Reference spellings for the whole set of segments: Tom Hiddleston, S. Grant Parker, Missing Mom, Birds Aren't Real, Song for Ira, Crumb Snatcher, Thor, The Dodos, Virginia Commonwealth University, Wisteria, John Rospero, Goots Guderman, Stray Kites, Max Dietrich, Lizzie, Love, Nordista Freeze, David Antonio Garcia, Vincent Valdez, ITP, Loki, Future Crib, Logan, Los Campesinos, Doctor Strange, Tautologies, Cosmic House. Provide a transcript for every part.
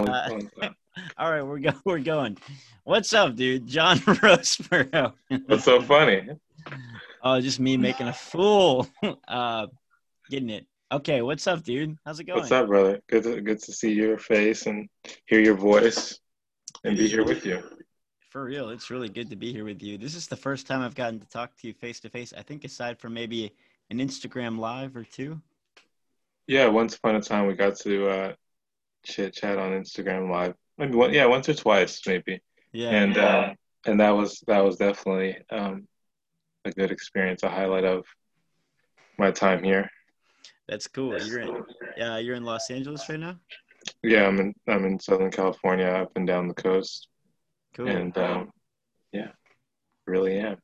All right, we're going. What's up, dude? John Rospero. What's so funny? Oh, just me making a fool. Getting it. Okay, what's up, dude? How's it going? What's up, brother? Good to see your face and hear your voice and be here with you. For real, it's really good to be here with you. This is the first time I've gotten to talk to you face-to-face, I think, aside from maybe an Instagram live or two. Yeah, once upon a time we got to chit-chat on Instagram live. Maybe once or twice, maybe. Yeah. And that was definitely a good experience, a highlight of my time here. That's cool. You're in Los Angeles right now? Yeah, I'm in Southern California, up and down the coast. Cool. And really am.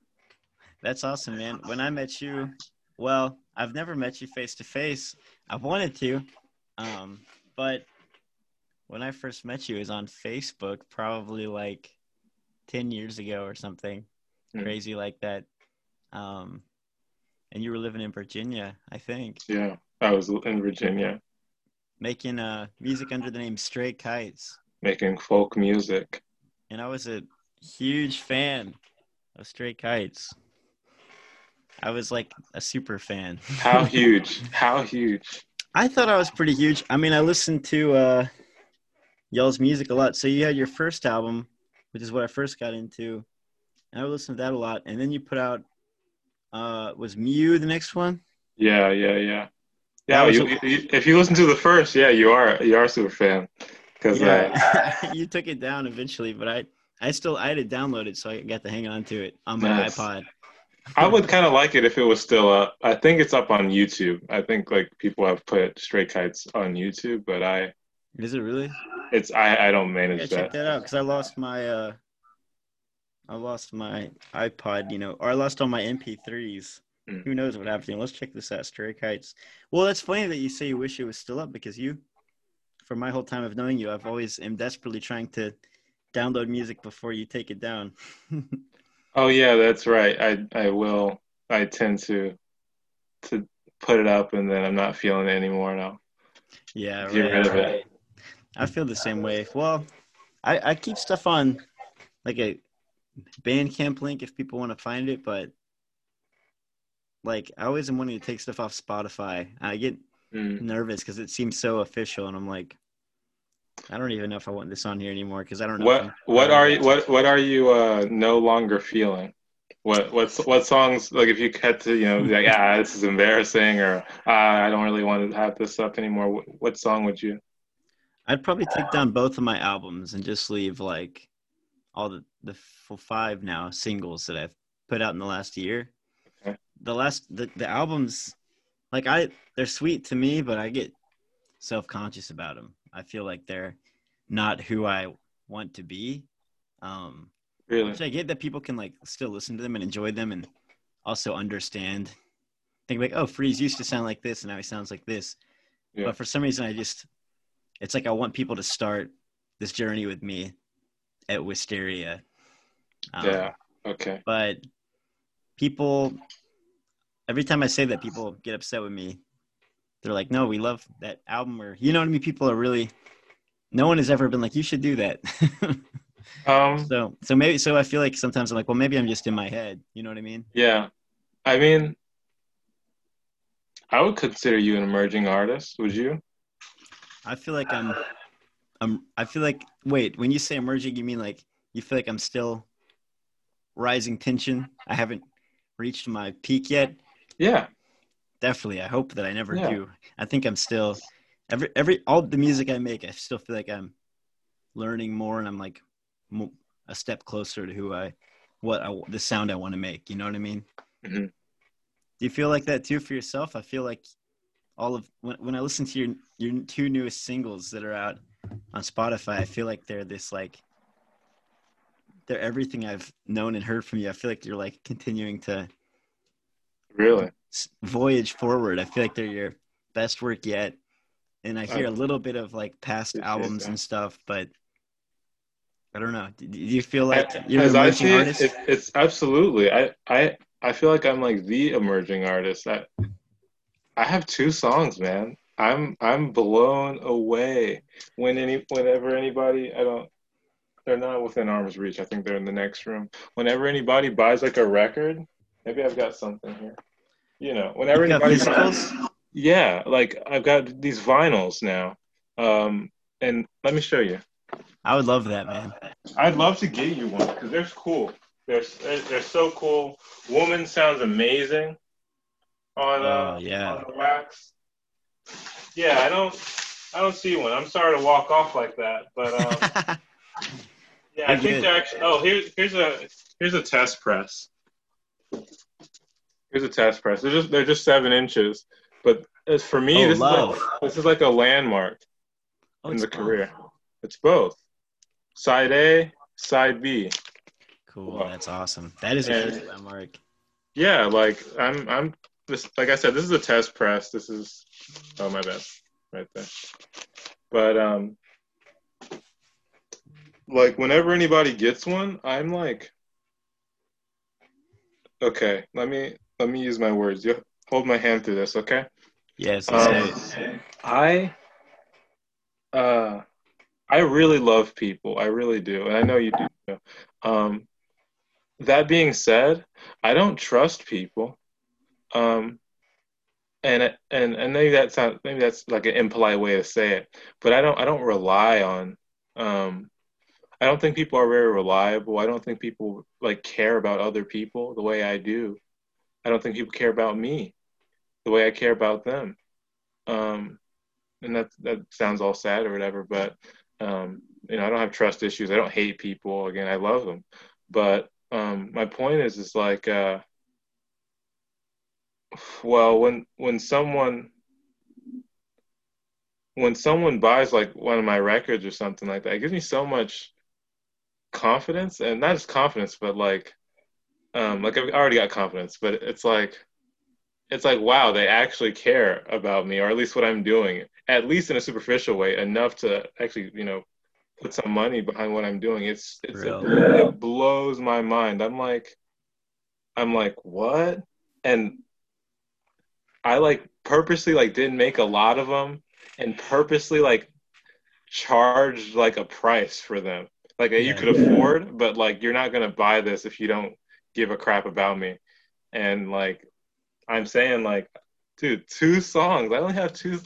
That's awesome, man. When I met you, well, I've never met you face to face. I've wanted to, but when I first met you, it was on Facebook, probably like 10 years ago or something crazy like that. And you were living in Virginia, I think. Yeah, I was in Virginia. Making music under the name Stray Kites. Making folk music. And I was a huge fan of Stray Kites. I was like a super fan. How huge? How huge? I thought I was pretty huge. I mean, I listened to y'all's music a lot. So you had your first album, which is what I first got into. And I would listen to that a lot. And then you put out, was Mew the next one? Yeah. Yeah, if you listen to the first, you are a super fan. You took it down eventually, but I had it downloaded, so I got to hang on to it on my iPod. I would kind of like it if it was still up. I think it's up on YouTube. I think like people have put Stray Kites on YouTube, but Is it really? It's I don't manage that. Check that out, because I lost my iPod, or I lost all my MP3s. Who knows what happened? Let's check this out, Stray Kites. Well, that's funny that you say you wish it was still up, because you, for my whole time of knowing you, I've always am desperately trying to download music before you take it down. Oh yeah, that's right. I will. I tend to put it up, and then I'm not feeling it anymore now. Yeah, get rid of it. I feel the same way. Well, I keep stuff on like a Bandcamp link if people want to find it, but like I always am wanting to take stuff off Spotify. I get nervous because it seems so official, and I'm like, I don't even know if I want this on here anymore because I don't know. What are you no longer feeling? What songs, like if you had to be like this is embarrassing, or I don't really want to have this up anymore. What song would you? I'd probably take down both of my albums and just leave like all the 5 now singles that I've put out in the last year. Okay. The albums, like they're sweet to me, but I get self-conscious about them. I feel like they're not who I want to be. Really? Which I get that people can like still listen to them and enjoy them and also understand. Think like, oh, Freeze used to sound like this and now he sounds like this. Yeah. But for some reason, it's like I want people to start this journey with me at Wisteria. Okay. But people, every time I say that, people get upset with me. They're like, no, we love that album, or you know what I mean? People are really, no one has ever been like, you should do that. So I feel like sometimes I'm like, well, maybe I'm just in my head. You know what I mean? Yeah. I mean, I would consider you an emerging artist. Would you? I feel like when you say emerging, you mean like, you feel like I'm still rising tension. I haven't reached my peak yet. Yeah. Definitely. I hope that I never do. I think I'm still all the music I make, I still feel like I'm learning more, and I'm like a step closer to the sound I want to make. You know what I mean? Mm-hmm. Do you feel like that too for yourself? I feel like when I listen to your two newest singles that are out on Spotify, I feel like they're this like, they're everything I've known and heard from you. I feel like you're like continuing to really voyage forward. I feel like they're your best work yet, and I hear a little bit of like past albums and stuff, but I don't know. Do you feel like you're an emerging artist? It's absolutely. I feel like I'm like the emerging artist. I have 2 songs, man. I'm blown away when whenever anybody, they're not within arm's reach. I think they're in the next room. Whenever anybody buys like a record, maybe I've got something here. You know, whenever anybody buys, yeah, like I've got these vinyls now. And let me show you. I would love that, man. I'd love to get you one because they're cool. They're so cool. Woman sounds amazing on the wax. Yeah, I don't see one. I'm sorry to walk off like that, but yeah, I think they're actually. Oh, here's a test press. Here's a test press. They're just 7 inches, but as for me, this is like a landmark in the career. It's both side A, side B. Cool, wow. That's awesome. That is a huge landmark. Yeah, like I'm. This, like I said, this is a test press. This is, oh, my bad, right there. But, like, whenever anybody gets one, I'm like, okay, let me use my words. You hold my hand through this, okay? Yes. I really love people. I really do, and I know you do. That being said, I don't trust people. And maybe that's like an impolite way to say it, but I don't rely on, I don't think people are very reliable. I don't think people like care about other people the way I do. I don't think people care about me the way I care about them. And that sounds all sad or whatever, but, you know, I don't have trust issues. I don't hate people. Again, I love them. But, my point is like, well, when someone buys like one of my records or something like that, it gives me so much confidence, and not just confidence, but like I've already got confidence, but it's like wow, they actually care about me, or at least what I'm doing, at least in a superficial way, enough to actually, you know, put some money behind what I'm doing. It blows my mind. I'm like what? And I like purposely like didn't make a lot of them, and purposely like charged like a price for them, like that you could afford, but like you're not gonna buy this if you don't give a crap about me. And like I'm saying, like, dude, 2 songs. I only have two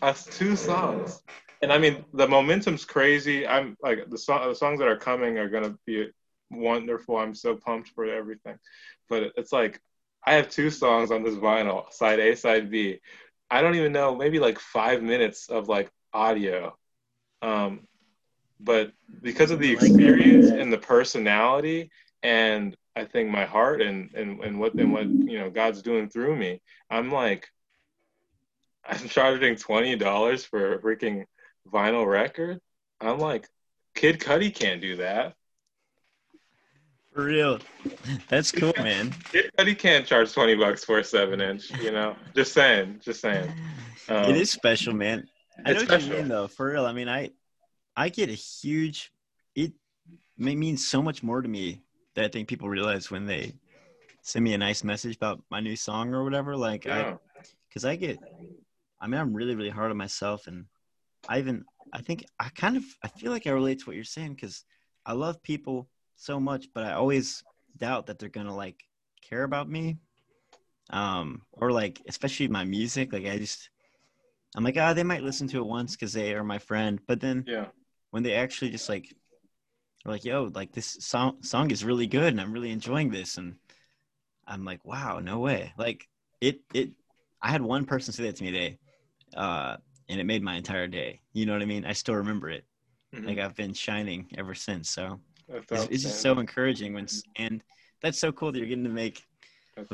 songs, and I mean the momentum's crazy. I'm like the songs that are coming are gonna be wonderful. I'm so pumped for everything, but it's like. I have 2 songs on this vinyl, side A, side B. I don't even know, maybe like 5 minutes of like audio. But because of the experience and the personality, and I think my heart and what you know God's doing through me, I'm like, I'm charging $20 for a freaking vinyl record. I'm like, Kid Cudi can't do that. For real, that's cool, man. He can't charge $20 for a 7-inch, you know. Just saying. It is special, man. I know what you mean, though. For real, I mean, I get a huge. It means so much more to me that I think people realize when they send me a nice message about my new song or whatever. Like, yeah. I'm really, really hard on myself, and I feel like I relate to what you're saying because I love people so much, but I always doubt that they're gonna like care about me, or like especially my music. Like I'm like, they might listen to it once because they are my friend, but then when they actually just like are like, yo, like this song is really good and I'm really enjoying this, and I'm like, wow, no way. Like it I had one person say that to me today, and it made my entire day, you know what I mean? I still remember it. Mm-hmm. Like I've been shining ever since, so it's just so encouraging and that's so cool that you're getting to make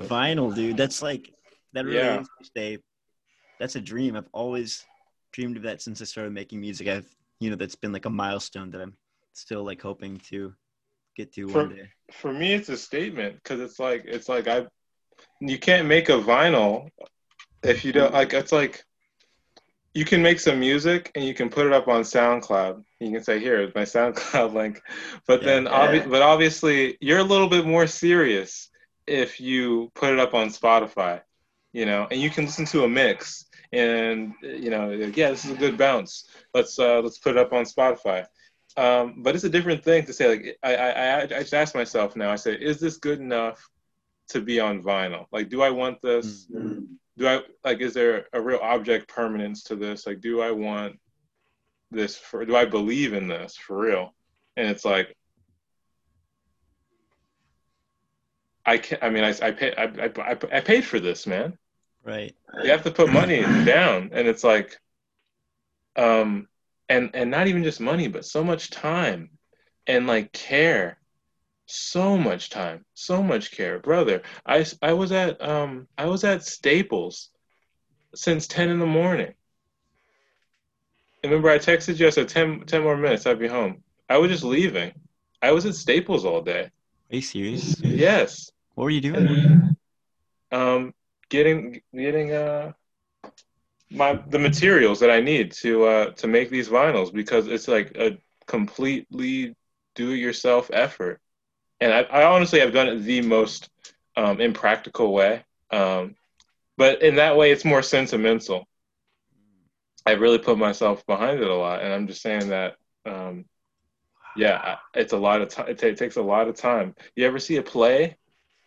vinyl, dude. That's like, that really is that's a dream. I've always dreamed of that since I started making music. That's been like a milestone that I'm still like hoping to get to one day. For me, it's a statement because it's like you can't make a vinyl if you don't like. It's like you can make some music and you can put it up on SoundCloud. You can say, here, my SoundCloud link. But but obviously you're a little bit more serious if you put it up on Spotify, you know, and you can listen to a mix and you know, yeah, this is a good bounce. Let's put it up on Spotify. But it's a different thing to say, like, I just ask myself now, I say, is this good enough to be on vinyl? Like, do I want this? Mm-hmm. Do I, like, is there a real object permanence to this? Like, do I want this for, do I believe in this for real? And it's like, I can't, I mean, I paid for this, man. Right. You have to put money down. And it's like, and not even just money, but so much time and like care, so much time, so much care, brother. I was at Staples since 10 in the morning. And remember I texted you, I said 10 more minutes, I'd be home. I was just leaving. I was at Staples all day. Are you serious? Yes. What were you doing? And, getting the materials that I need to make these vinyls, because it's like a completely do-it-yourself effort. And I honestly have done it the most impractical way. But in that way, it's more sentimental. I really put myself behind it a lot. And I'm just saying that, yeah, it's a lot of time. It takes a lot of time. You ever see a play?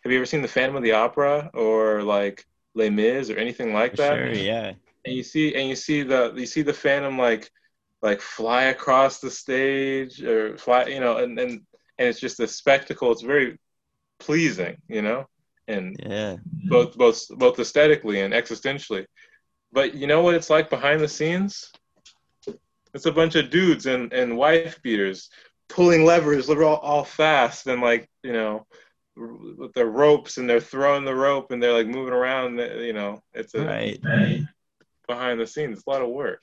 Have you ever seen The Phantom of the Opera or like Les Mis or anything like that? Sure, yeah. And you see the Phantom like fly across the stage or fly, you know, and it's just a spectacle. It's very pleasing, you know, and yeah, both aesthetically and existentially. But you know what it's like behind the scenes? It's a bunch of dudes and wife beaters pulling levers all fast and like, you know, with their ropes, and they're throwing the rope and they're like moving around, you know, it's a right. Behind the scenes, it's a lot of work.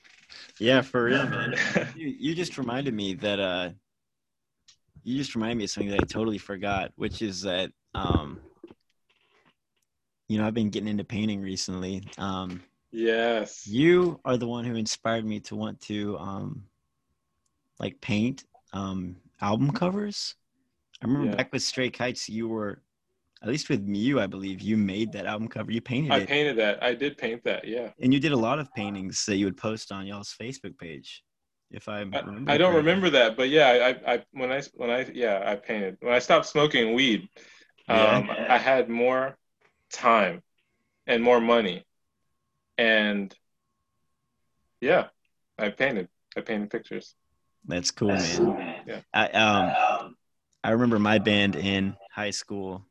Yeah, for real, man. You just reminded me that you just reminded me of something that I totally forgot, which is that you know, I've been getting into painting recently. Yes. You are the one who inspired me to want to like paint album covers. I remember back with Stray Kites, you were, at least with Mew, I believe, you made that album cover. You painted it. I painted that. I did paint that, yeah. And you did a lot of paintings that you would post on y'all's Facebook page, if I remember. I don't remember that, but yeah, I painted. When I stopped smoking weed, I had more time and more money. And yeah, I painted pictures. That's cool, man. Yeah. I remember my band in high school,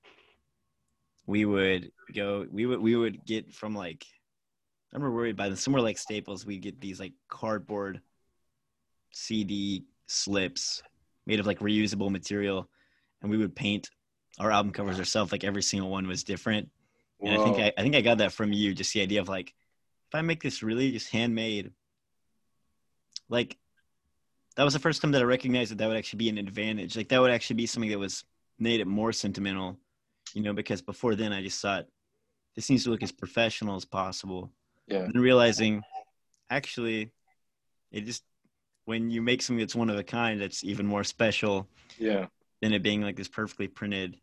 we would get from like, I remember worried by somewhere like Staples, we'd get these like cardboard CD slips made of like reusable material, and we would paint our album covers ourselves. Like every single one was different. And I think I got that from you, just the idea of like, if I make this really just handmade, like, that was the first time that I recognized that would actually be an advantage. Like that would actually be something that was made it more sentimental, you know, because before then I just thought this needs to look as professional as possible. Yeah. And realizing actually it just, when you make something that's one of a kind, that's even more special than it being like this perfectly printed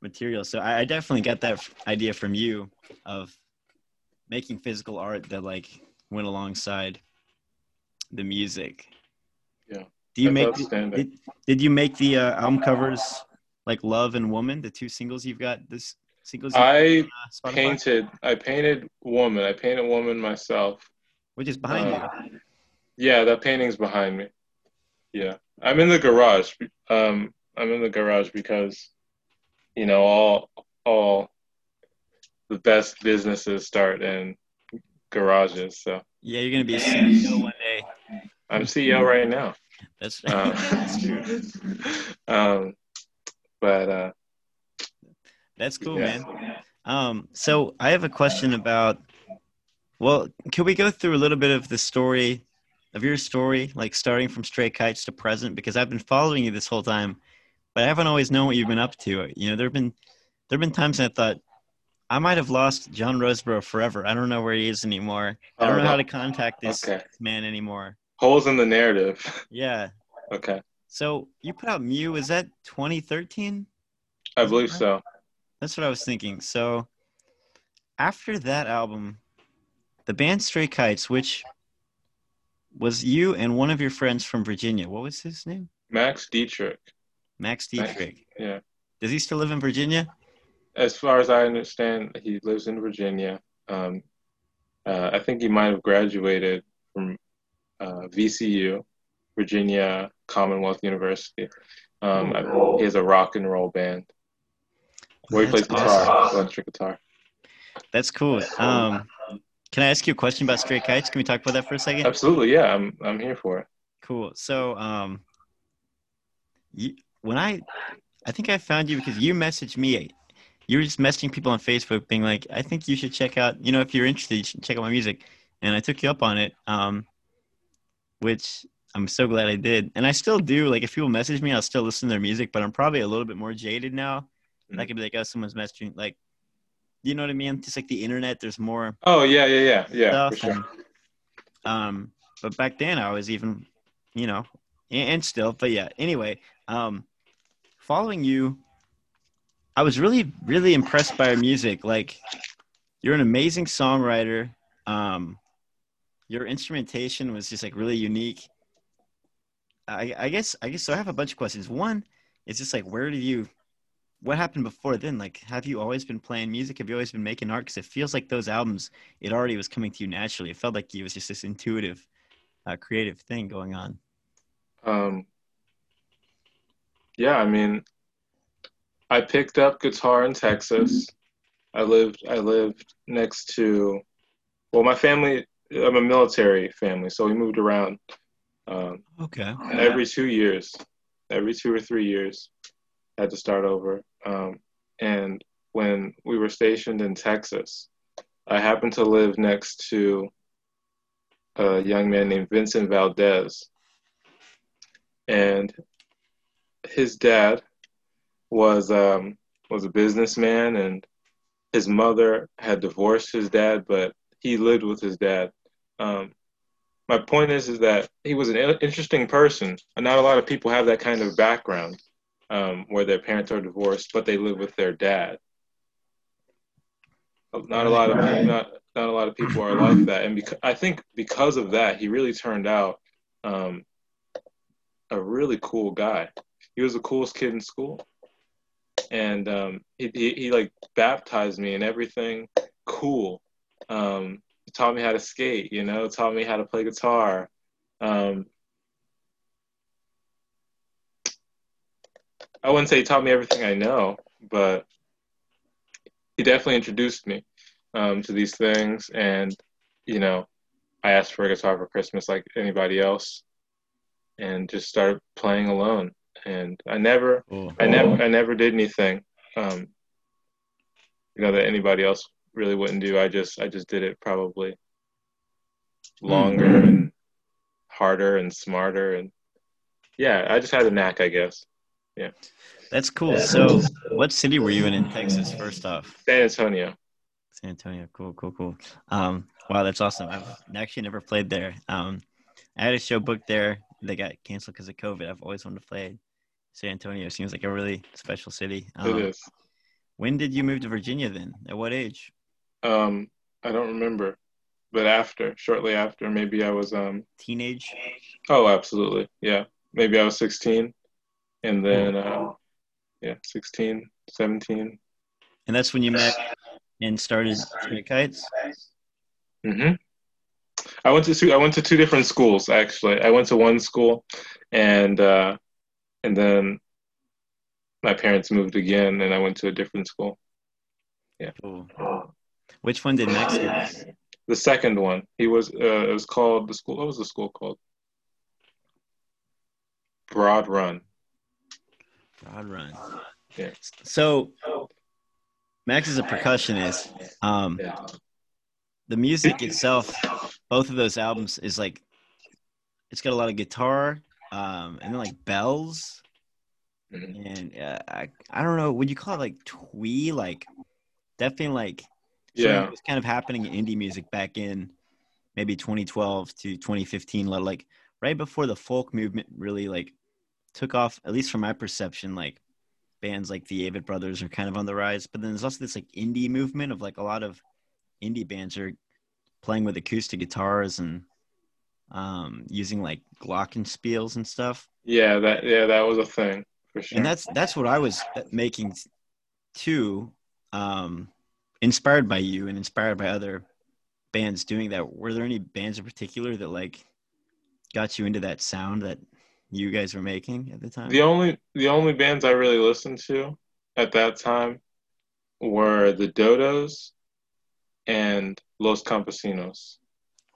material. So I definitely got that idea from you of making physical art that like went alongside the music. Yeah. Do you make did you make the album covers like Love and Woman, the two singles you've got? This singles I painted. I painted Woman myself, which is behind you. Yeah, that painting's behind me. Yeah, I'm in the garage. I'm in the garage because, you know, all the best businesses start in garages. So yeah, you're gonna be a CEO one day. I'm CEO right now. That's true. But that's cool, man. So I have a question about, well, can we go through a little bit of the story of your story, like starting from Stray Kites to present? Because I've been following you this whole time, but I haven't always known what you've been up to. You know, there've been times that I thought I might have lost John Rospero forever. I don't know where he is anymore. I don't know how to contact this man anymore. Holes in the narrative. Yeah. Okay. So you put out Mew. Is that 2013? I believe so. That's what I was thinking. So after that album, The band Stray Kites, which was you and one of your friends from Virginia. What was his name? Max Dietrich. Max Dietrich. Yeah. Does he still live in Virginia? As far as I understand, he lives in Virginia. I think he might have graduated from VCU, Virginia Commonwealth University. He has a rock and roll band where he plays guitar, electric guitar. That's cool. Can I ask you a question about Stray Kites? Can we talk about that for a second? Absolutely, yeah. I'm here for it. Cool. So I think I found you because you messaged me. You were just messaging people on Facebook being like, I think you should check out, you know, if you're interested, you should check out my music. And I took you up on it, which I'm so glad I did. And I still do. Like, if people message me, I'll still listen to their music, but I'm probably a little bit more jaded now. And I could be like, oh, someone's messaging. Like, you know what I mean? Just like the internet, there's more. Oh, yeah, for sure. And, but back then I was even, you know, and still, but yeah. Anyway, following you, I was really, really impressed by your music. Like, you're an amazing songwriter. Your instrumentation was just like really unique. I guess so I have a bunch of questions. One, it's just like, what happened before then? Like, have you always been playing music? Have you always been making art? Because it feels like those albums, it already was coming to you naturally. It felt like it was just this intuitive, creative thing going on. Yeah, I mean, I picked up guitar in Texas. I lived next to, well, my family, I'm a military family, so we moved around. Okay. Every 2 or 3 years, I had to start over. And when we were stationed in Texas, I happened to live next to a young man named Vincent Valdez. And his dad was a businessman, and his mother had divorced his dad, but he lived with his dad. My point is that he was an interesting person, and not a lot of people have that kind of background, where their parents are divorced but they live with their dad. Not a lot of people are like that, and I think because of that, he really turned out a really cool guy. He was the coolest kid in school. And he like baptized me in everything cool. He taught me how to skate, you know, taught me how to play guitar. I wouldn't say he taught me everything I know, but he definitely introduced me to these things. And, you know, I asked for a guitar for Christmas like anybody else and just started playing alone. And I never did anything, you know, that anybody else really wouldn't do. I just did it probably longer and harder and smarter, and yeah, I just had a knack, I guess. Yeah, that's cool. So, what city were you in Texas? First off, San Antonio. San Antonio, cool. Wow, that's awesome. I've actually never played there. I had a show booked there. They got canceled because of COVID. I've always wanted to play San Antonio. Seems like a really special city. It is. When did you move to Virginia then? At what age? I don't remember, but shortly after, maybe I was teenage. Oh, absolutely. Yeah. Maybe I was 16 and then, 16, 17. And that's when you met and started Stray Kites? Mm-hmm. I went to two different schools, actually. I went to one school, and then my parents moved again, and I went to a different school. Yeah. Cool. Which one did Max do? The second one. He was. It was called the school. What was the school called? Broad Run. Broad Run. Yeah. So Max is a percussionist. The music itself, both of those albums, is like, it's got a lot of guitar, and then like bells, and I don't know, would you call it like twee? Like, definitely like, yeah, it was kind of happening in indie music back in maybe 2012 to 2015, like right before the folk movement really like took off, at least from my perception. Like, bands like the Avid Brothers are kind of on the rise, but then there's also this like indie movement of like a lot of indie bands are playing with acoustic guitars and using like glockenspiels and stuff. Yeah, that was a thing for sure. And that's what I was making too, inspired by you and inspired by other bands doing that. Were there any bands in particular that like got you into that sound that you guys were making at the time? The only bands I really listened to at that time were the Dodos and Los Campesinos.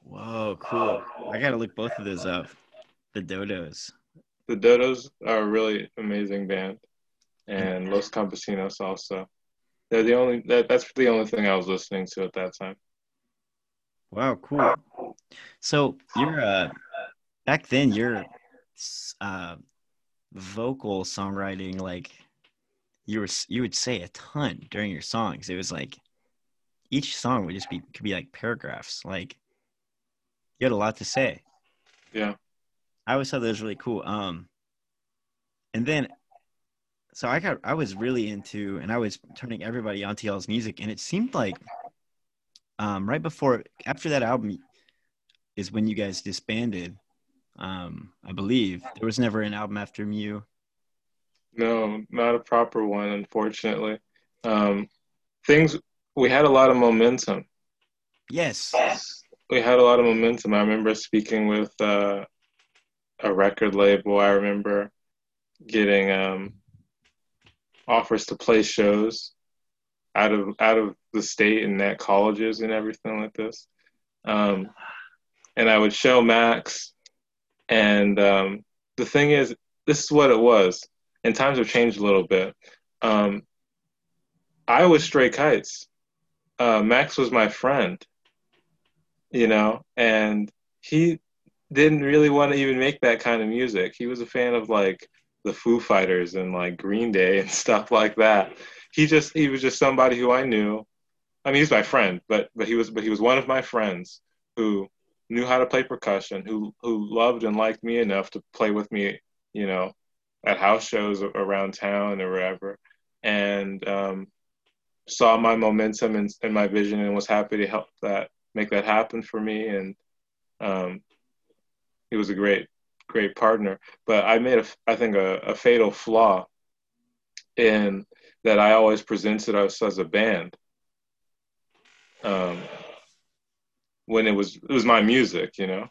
Whoa, cool. I gotta look both of those up. The Dodos. The Dodos are a really amazing band. And Los Campesinos also. They're the only that's the only thing I was listening to at that time. Wow, cool. So you're back then your vocal songwriting, like you would say a ton during your songs. It was like each song would just could be like paragraphs. Like you had a lot to say. Yeah. I always thought that was really cool. And then so I was really into, and I was turning everybody onto y'all's music, and it seemed like right before, after that album is when you guys disbanded. I believe there was never an album after Mew. No, not a proper one, unfortunately. We had a lot of momentum. Yes. We had a lot of momentum. I remember speaking with a record label. I remember getting offers to play shows out of the state and at colleges and everything like this. And I would show Max. And the thing is, this is what it was. And times have changed a little bit. I was Stray Kites. Max was my friend, you know, and he didn't really want to even make that kind of music. He was a fan of like the Foo Fighters and like Green Day and stuff like that. He was just somebody who I knew. I mean, he's my friend, but he was one of my friends who knew how to play percussion, who loved and liked me enough to play with me, you know, at house shows around town or wherever, and saw my momentum and my vision and was happy to help make that happen for me. And he was a great, great partner. But I made, I think, a fatal flaw in that I always presented us as a band. When it was my music, you know,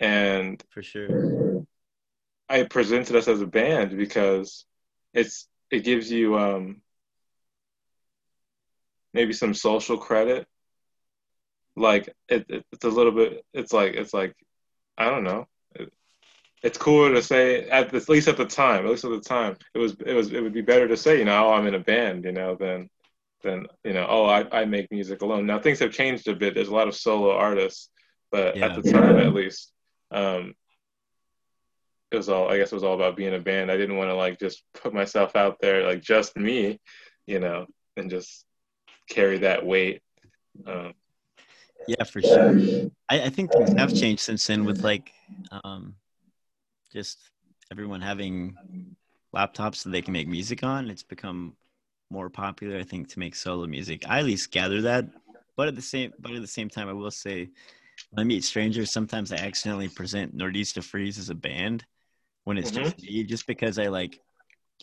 and for sure I presented us as a band because it gives you maybe some social credit. Like it's a little bit, it's like I don't know, it's cooler to say at least at the time it would be better to say, you know, oh, I'm in a band, you know, than you know, oh, I make music alone. Now things have changed a bit. There's a lot of solo artists, but yeah, at the time, at least, it was all about being a band. I didn't want to like just put myself out there, like just me, you know, and just carry that weight. Yeah, for sure. I think things have changed since then with like just everyone having laptops that they can make music on. It's become more popular, I think, to make solo music. I at least gather that, but at the same time, I will say, when I meet strangers, sometimes I accidentally present Nordista Freeze as a band when it's just me, just because I like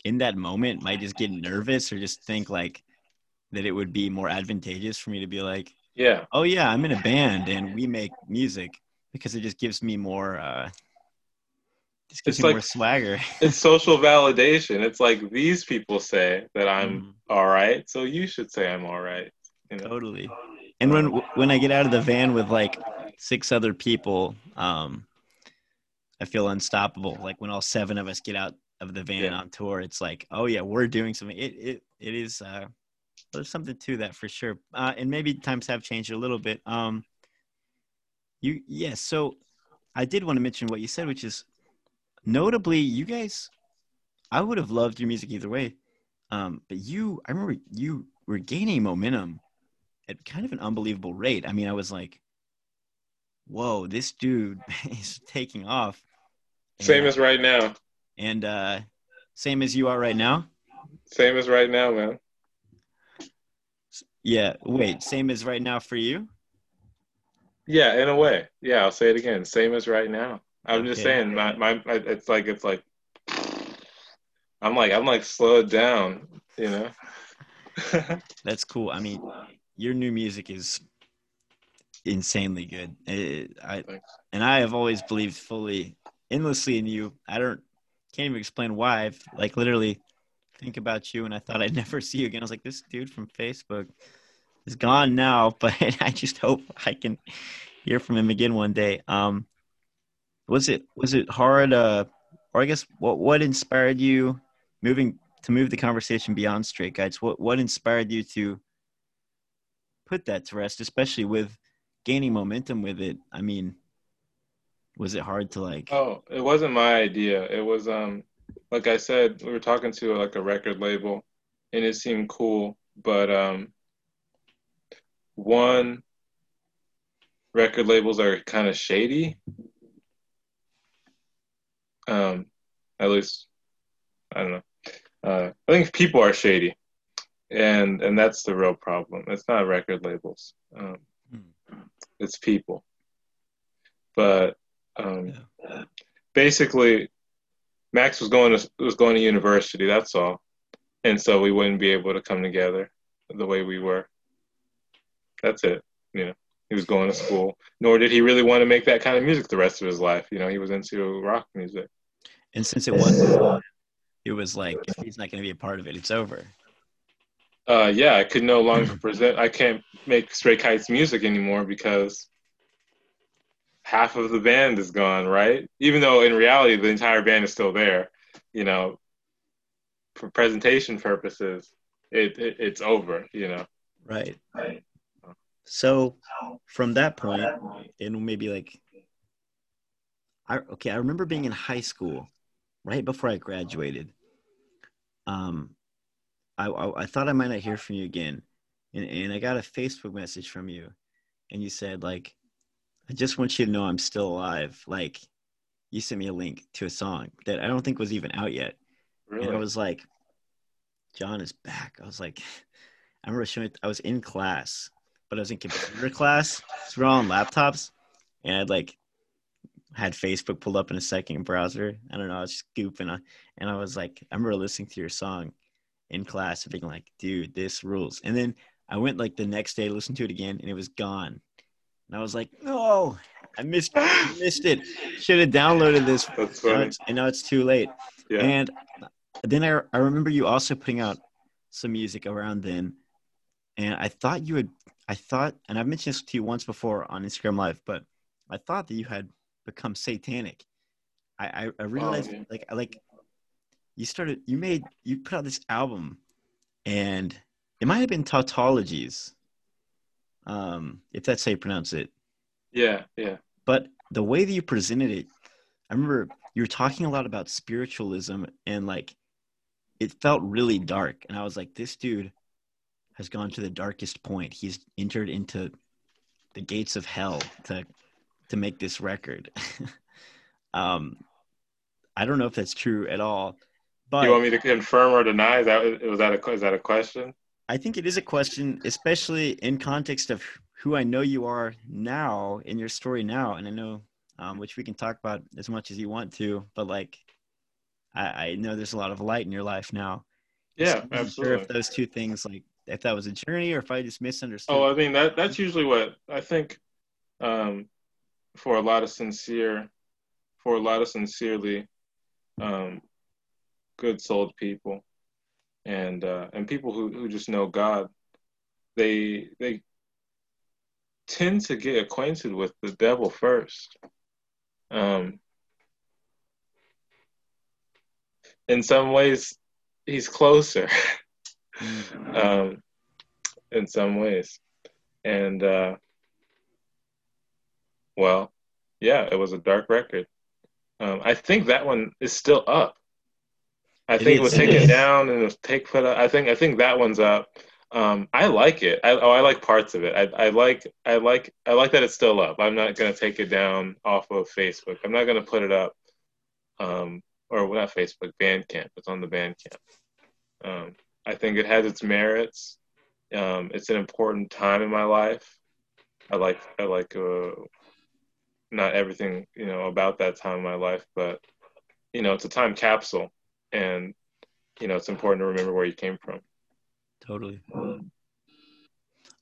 in that moment might just get nervous or just think like that it would be more advantageous for me to be like, yeah, oh yeah, I'm in a band and we make music, because it just gives me more. It's like more swagger. It's social validation. It's like these people say that I'm all right, so you should say I'm all right. You know? Totally. And when I get out of the van with like 6 other people, I feel unstoppable. Like when all 7 of us get out of the van on tour, it's like, oh yeah, we're doing something. It is. There's something to that for sure. And maybe times have changed a little bit. So I did want to mention what you said, which is, notably, you guys, I would have loved your music either way, but I remember you were gaining momentum at kind of an unbelievable rate. I mean, I was like, whoa, this dude is taking off. Same as right now. And same as you are right now? Same as right now, man. Yeah, wait, same as right now for you? Yeah, in a way. Yeah, I'll say it again. Same as right now. I'm just saying, my it's like I'm like slowed down, you know. That's cool. I mean, your new music is insanely good. I have always believed fully, endlessly in you. Can't even explain why. I've like literally think about you, and I thought I'd never see you again. I was like, this dude from Facebook is gone now, but I just hope I can hear from him again one day. Was it hard? Or I guess what inspired you to move the conversation beyond Stray Kites? What inspired you to put that to rest, especially with gaining momentum with it? I mean, was it hard to like? Oh, it wasn't my idea. It was, like I said, we were talking to like a record label and it seemed cool, but one, record labels are kind of shady. At least, I don't know. I think people are shady, and that's the real problem. It's not record labels. It's people. But basically, Max was going to university. That's all, and so we wouldn't be able to come together the way we were. That's it. You know, he was going to school. Nor did he really want to make that kind of music the rest of his life. You know, he was into rock music. And since it wasn't, it was like, if he's not going to be a part of it, it's over. I could no longer present. I can't make Stray Kites music anymore because half of the band is gone, right? Even though in reality, the entire band is still there. You know, for presentation purposes, it's over, you know? Right. So from that point, and maybe like, I remember being in high school right before I graduated. I thought I might not hear from you again. And I got a Facebook message from you and you said like, I just want you to know I'm still alive. Like you sent me a link to a song that I don't think was even out yet. Really? And I was like, John is back. I was like, I remember showing it. I was in class, but I was in computer class. So we're all on laptops and I'd like, had Facebook pulled up in a second browser. I don't know. I was just goofing on. And I was like, I remember listening to your song in class and being like, dude, this rules. And then I went like the next day, listened to it again, and it was gone. And I was like, no, I missed it. Should have downloaded this. That's funny. And now it's too late. Yeah. And then I remember you also putting out some music around then. And I thought, and I've mentioned this to you once before on Instagram Live, but I thought that you had become satanic. I realized you put out this album and it might have been Tautologies, if that's how you pronounce it. Yeah. But the way that you presented it, I remember you were talking a lot about spiritualism and like it felt really dark, and I was like, this dude has gone to the darkest point. He's entered into the gates of hell to make this record. I don't know if that's true at all, but you want me to confirm or deny? Is that a question? I think it is a question, especially in context of who I know you are now in your story now. And I know, which we can talk about as much as you want to, but like, I know there's a lot of light in your life now. Yeah, so absolutely. Sure if those two things, like if that was a journey or if I just misunderstood. Oh, I mean, that's usually what I think, for a lot of sincerely good-souled people, and people who just know God, they tend to get acquainted with the devil first. In some ways, he's closer. In some ways, and. Well, yeah, it was a dark record. I think that one is still up. I think it was taken down and it was put up. I think that one's up. I like it. I like parts of it. I like that it's still up. I'm not gonna take it down off of Facebook. I'm not gonna put it up. Or not Facebook, Bandcamp. It's on the Bandcamp. I think it has its merits. It's an important time in my life. I like not everything, you know, about that time in my life, but, you know, it's a time capsule, and, you know, it's important to remember where you came from. Totally.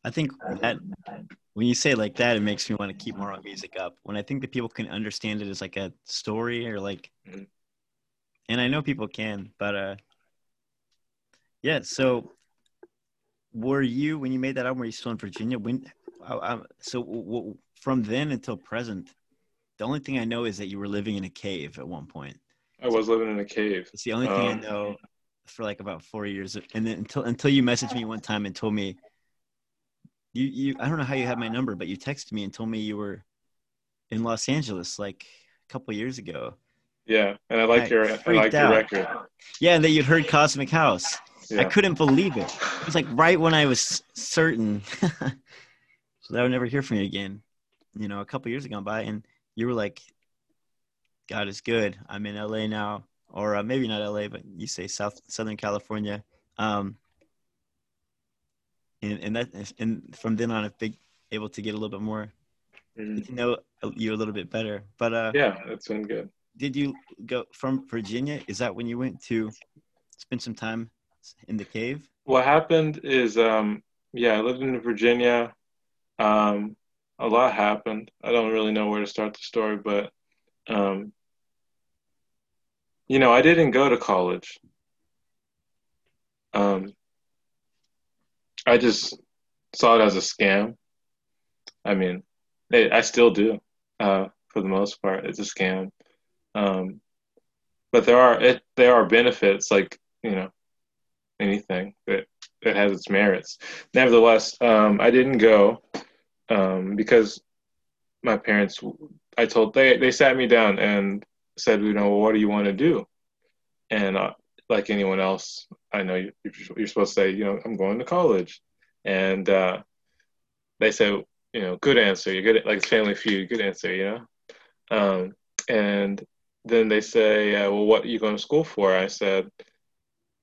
I think that when you say like that, it makes me want to keep more on music up. When I think that people can understand it as like a story or like, mm-hmm. and I know people can, but yeah. So were you, when you made that album, were you still in Virginia? So from then until present, the only thing I know is that you were living in a cave at one point. I was living in a cave. It's the only thing I know for like about 4 years. And then until you messaged me one time and told me, you I don't know how you had my number, but you texted me and told me you were in Los Angeles like a couple years ago. Yeah, and I liked your record. Yeah, that you'd heard Cosmic House. Yeah. I couldn't believe it. It was like right when I was certain so that I would never hear from you again. You know, a couple years ago by, and you were like, God is good. I'm in LA now, or maybe not LA, but you say Southern California. And from then on, I've been able to get a little bit more, to know you a little bit better. But yeah, that's been good. Did you go from Virginia? Is that when you went to spend some time in the cave? What happened is, I lived in Virginia. A lot happened. I don't really know where to start the story, but, you know, I didn't go to college. I just saw it as a scam. I mean, I still do, for the most part. It's a scam. But there are benefits, like, you know, anything that it has its merits. Nevertheless, I didn't go because my parents, they sat me down and said, you know, well, what do you want to do? And like anyone else, I know you're supposed to say, you know, I'm going to college. And they said, you know, good answer. You're good at, like, Family Feud, good answer, you know? And then they say, well, what are you going to school for? I said,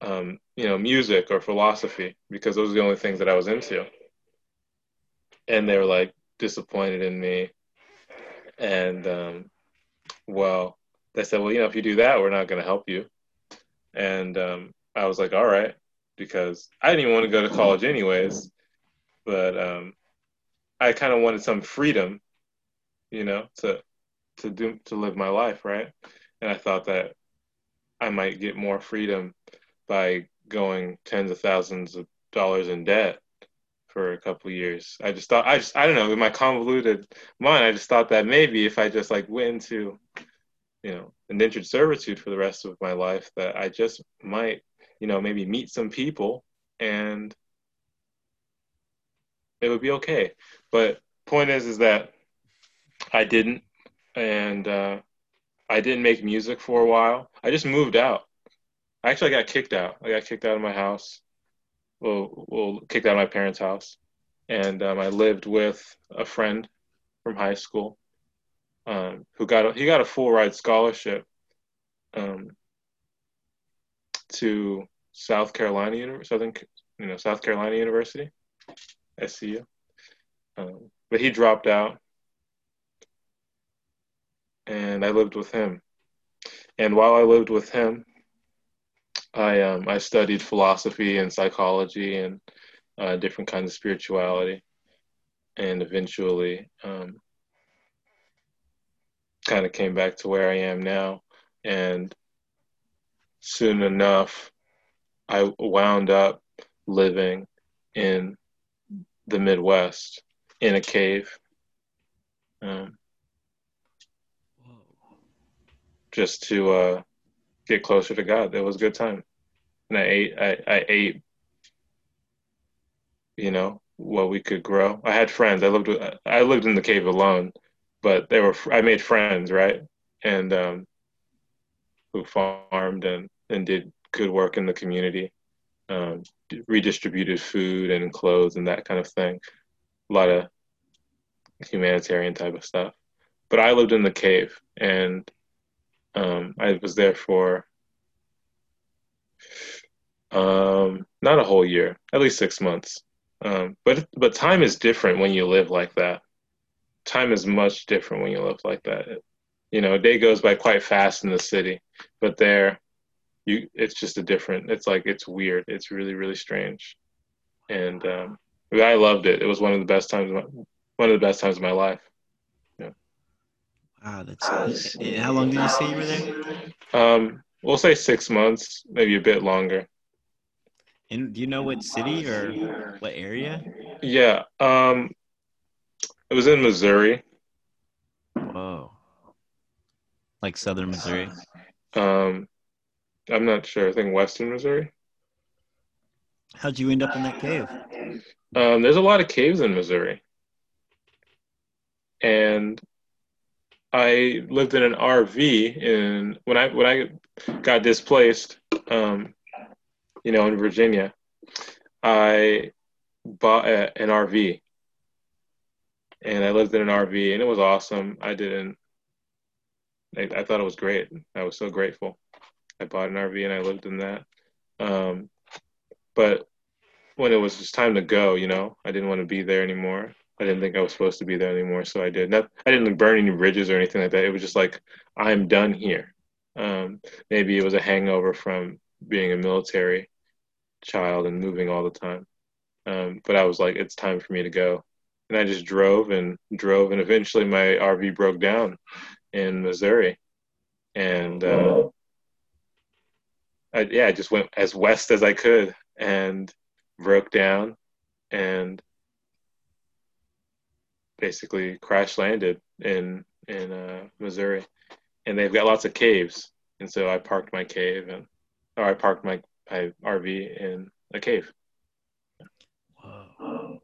you know, music or philosophy, because those are the only things that I was into. And they were like disappointed in me. And they said, well, you know, if you do that, we're not going to help you. And I was like, all right, because I didn't even want to go to college anyways. But I kind of wanted some freedom, you know, to live my life, right? And I thought that I might get more freedom by going tens of thousands of dollars in debt for a couple of years. I just thought, I don't know, in my convoluted mind, I just thought that maybe if I just like went into, you know, indentured servitude for the rest of my life, that I just might, you know, maybe meet some people and it would be okay. But point is that I didn't. And I didn't make music for a while. I just moved out. Actually, I got kicked out. I got kicked out of my house. Well, kicked out of my parents' house. And I lived with a friend from high school who got a full ride scholarship to South Carolina University, SCU. But he dropped out. And I lived with him. And while I lived with him, I studied philosophy and psychology and different kinds of spirituality. And eventually kind of came back to where I am now. And soon enough, I wound up living in the Midwest in a cave. Just to get closer to God. It was a good time. And I ate, you know, what we could grow. I had friends. I lived in the cave alone, but I made friends, right? And who farmed and did good work in the community, redistributed food and clothes and that kind of thing. A lot of humanitarian type of stuff. But I lived in the cave, and I was there for not a whole year, at least 6 months. But time is different when you live like that. time is much different when you live like that. You know, a day goes by quite fast in the city, but there, it's just a different, it's like, it's weird. It's really, really strange. And I loved it. It was one of the best times of my life. Yeah. Wow, that's nice. How long did you say you were there? We'll say 6 months, maybe a bit longer. And do you know what city or what area? Yeah. It was in Missouri. Whoa. Like southern Missouri? I'm not sure. I think western Missouri. How'd you end up in that cave? There's a lot of caves in Missouri. And I lived in an RV, and when I got displaced, you know, in Virginia, I bought an RV. And I lived in an RV, and it was awesome. I thought it was great. I was so grateful. I bought an RV and I lived in that. But when it was just time to go, you know, I didn't want to be there anymore. I didn't think I was supposed to be there anymore. So I did. I didn't burn any bridges or anything like that. It was just like, I'm done here. Maybe it was a hangover from being a military child and moving all the time. But I was like, it's time for me to go. And I just drove. And eventually my RV broke down in Missouri. And I just went as west as I could and broke down and basically crash landed in Missouri. And they've got lots of caves. And so I parked my RV in a cave. Whoa.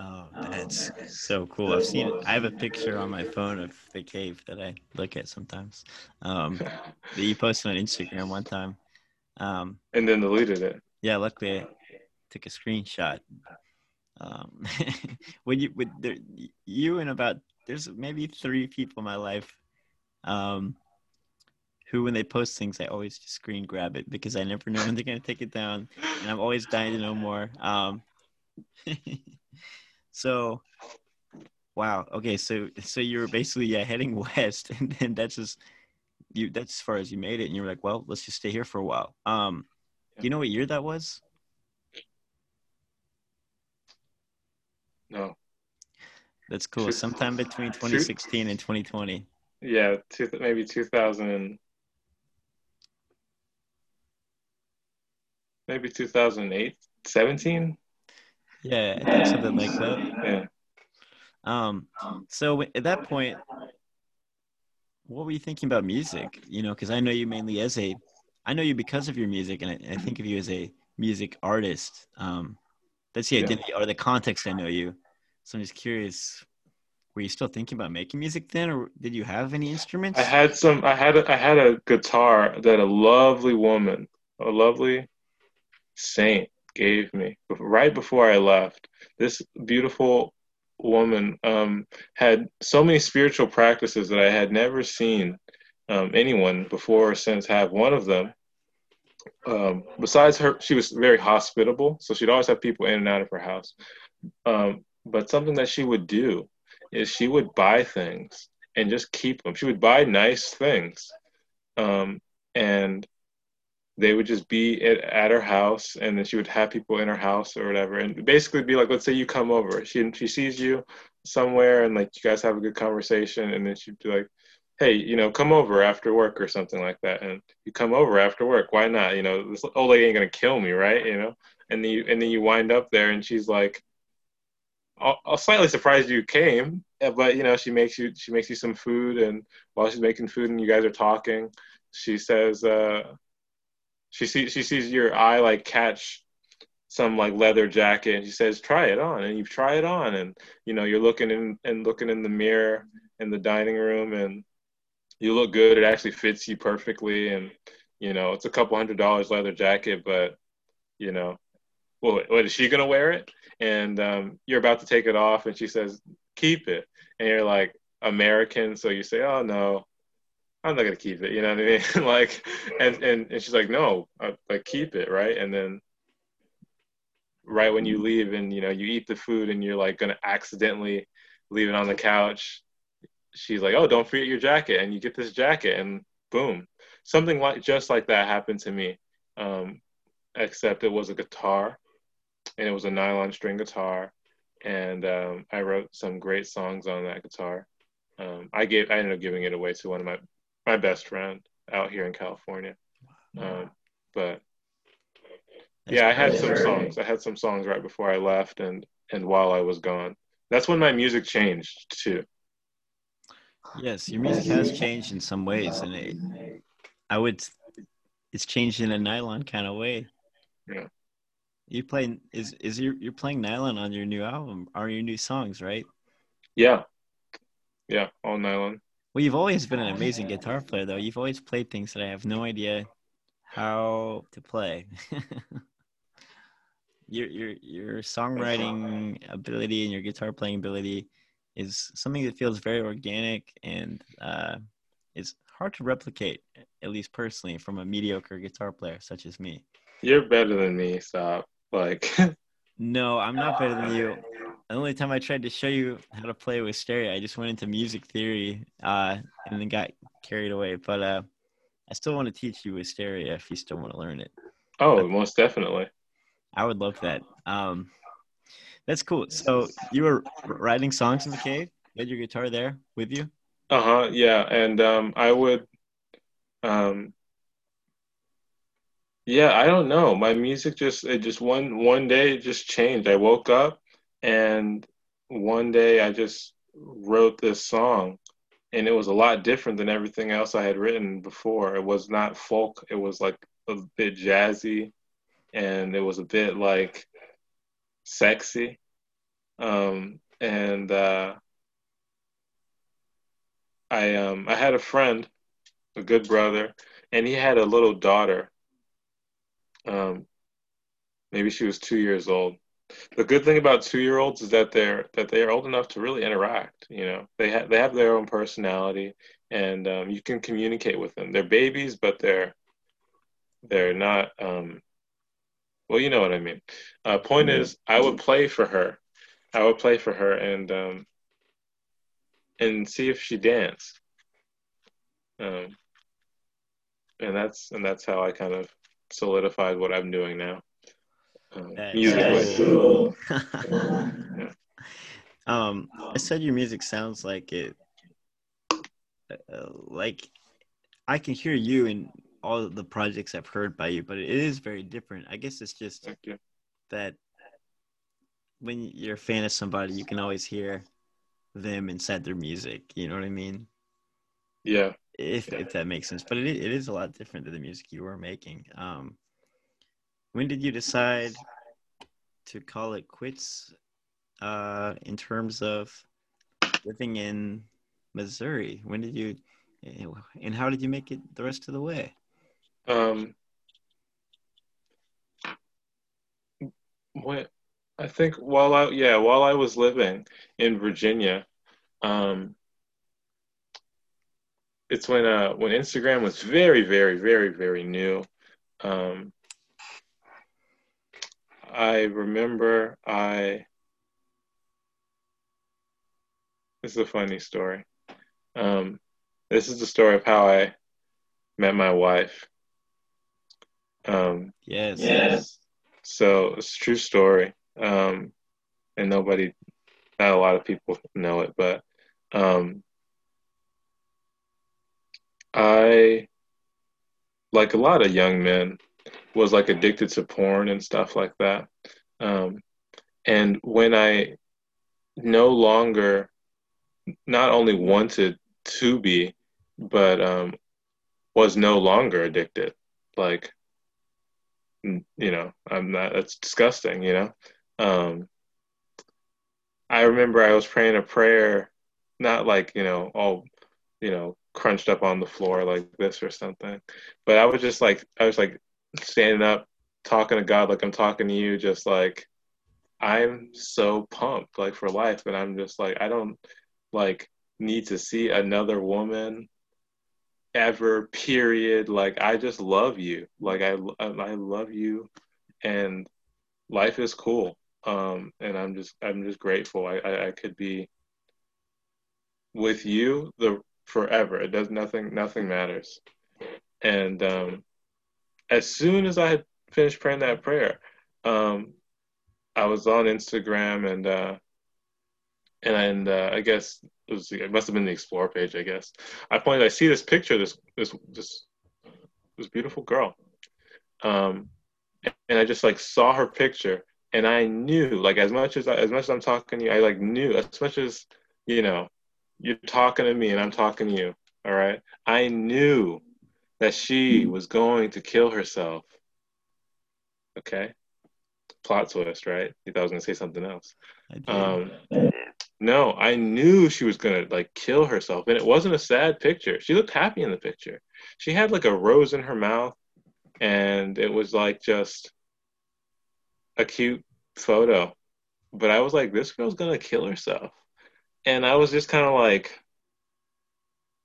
Oh, that's so cool. I've seen it. I have a picture on my phone of the cave that I look at sometimes. That you posted on Instagram one time. And then deleted it. Yeah, luckily I took a screenshot. There's maybe three people in my life who, when they post things, I always just screen grab it because I never know when they're going to take it down, and I'm always dying to know more. So, wow. Okay, so you were basically heading west, and then that's just you. That's as far as you made it, and you were like, well, let's just stay here for a while. Do you know what year that was? No. That's cool. Sometime between 2016 and 2020. Yeah, maybe 2008, 17. Yeah, I think something like that. Yeah. So at that point, what were you thinking about music? You know, because I know you mainly I know you because of your music, and I think of you as a music artist. That's the identity or the context I know you. So I'm just curious, were you still thinking about making music then, or did you have any instruments? I had a guitar that a lovely saint gave me right before I left. This beautiful woman had so many spiritual practices that I had never seen anyone before or since have. One of them, besides her, she was very hospitable, so she'd always have people in and out of her house. But something that she would do is she would buy things and just keep them. She would buy nice things, and they would just be at her house, and then she would have people in her house or whatever. And basically be like, let's say you come over. She sees you somewhere, and like you guys have a good conversation, and then she'd be like, hey, you know, come over after work or something like that. And you come over after work. Why not? You know, this old lady ain't gonna kill me, right? You know. And then you wind up there, and she's like, I'm slightly surprised you came, but you know, she makes you some food, and while she's making food and you guys are talking, she says, she sees your eye like catch some like leather jacket, and she says, try it on, and you try it on, and you know, you're looking in the mirror in the dining room, and you look good. It actually fits you perfectly, and you know, it's $200 leather jacket, but you know, well, what is she gonna wear it? And you're about to take it off, and she says, keep it. And you're like American, so you say, oh no, I'm not gonna keep it, you know what I mean? Like, and she's like, no, like keep it, right? And then right when you leave, and you know, you eat the food, and you're like gonna accidentally leave it on the couch. She's like, oh, don't forget your jacket. And you get this jacket and boom. Something like just like that happened to me, except it was a guitar and it was a nylon string guitar. And I wrote some great songs on that guitar. I ended up giving it away to one of my best friend out here in California. But yeah, I had some songs right before I left and while I was gone. That's when my music changed too. Yes, your music has changed in some ways, and it's changed in a nylon kind of way. Yeah. You're playing nylon on your new album, or your new songs, right? Yeah. Yeah, all nylon. Well, you've always been an amazing guitar player, though. You've always played things that I have no idea how to play. Your songwriting ability and your guitar playing ability is something that feels very organic and it's hard to replicate, at least personally, from a mediocre guitar player such as me. You're better than me, stop. No, I'm not better than you. The only time I tried to show you how to play Wisteria, I just went into music theory and then got carried away. But I still want to teach you Wisteria if you still want to learn it. Oh, but most definitely. I would love that. That's cool. So you were writing songs in the cave? You had your guitar there with you? Uh-huh, yeah. And I would I don't know. My music just one day it just changed. I woke up and one day I just wrote this song and it was a lot different than everything else I had written before. It was not folk. It was like a bit jazzy and it was a bit like sexy. I had a friend, a good brother, and he had a little daughter. Maybe she was 2 years old. The good thing about 2-year-olds is that they are old enough to really interact. You know, they have their own personality, and you can communicate with them. They're babies, but they're not. Well, you know what I mean. Point is, I would play for her. I would play for her and see if she danced. And that's how I kind of solidified what I'm doing now. Musically. Yeah. I said your music sounds like it. Like I can hear you in all of the projects I've heard by you, but it is very different. I guess it's just that when you're a fan of somebody, you can always hear them inside their music. You know what I mean? Yeah. If that makes sense, but it is a lot different than the music you were making. When did you decide to call it quits in terms of living in Missouri? When did you, and how did you make it the rest of the way? While I was living in Virginia, it's when Instagram was very, very, very, very new. I remember this is a funny story. This is the story of how I met my wife. Yes. So it's a true story. And not a lot of people know it, but I, like a lot of young men, was like addicted to porn and stuff like that. And when I no longer not only wanted to be, but was no longer addicted, like, you know, I'm not, that's disgusting, you know? I remember I was praying a prayer, not like, you know, all, you know, crunched up on the floor like this or something, but I was like standing up talking to God like I'm talking to you, just like I'm so pumped like for life, and I'm just like I don't like need to see another woman ever, period. Like I just love you, like I love you, and life is cool, and I'm just grateful I could be with you, the forever. It does nothing matters. And as soon as I had finished praying that prayer, I was on Instagram, and I guess it must have been the Explore page. I guess I see this picture, this beautiful girl, and I just like saw her picture, and I knew, like, as much as I'm talking to you, I like knew, as much as, you know, you're talking to me and I'm talking to you, all right, I knew that she was going to kill herself. Okay, plot twist, right? You thought I was gonna say something else. No, I knew she was gonna like kill herself, and it wasn't a sad picture. She looked happy in the picture. She had like a rose in her mouth, and it was like just a cute photo. But I was like, this girl's gonna kill herself, and I was just kind of like,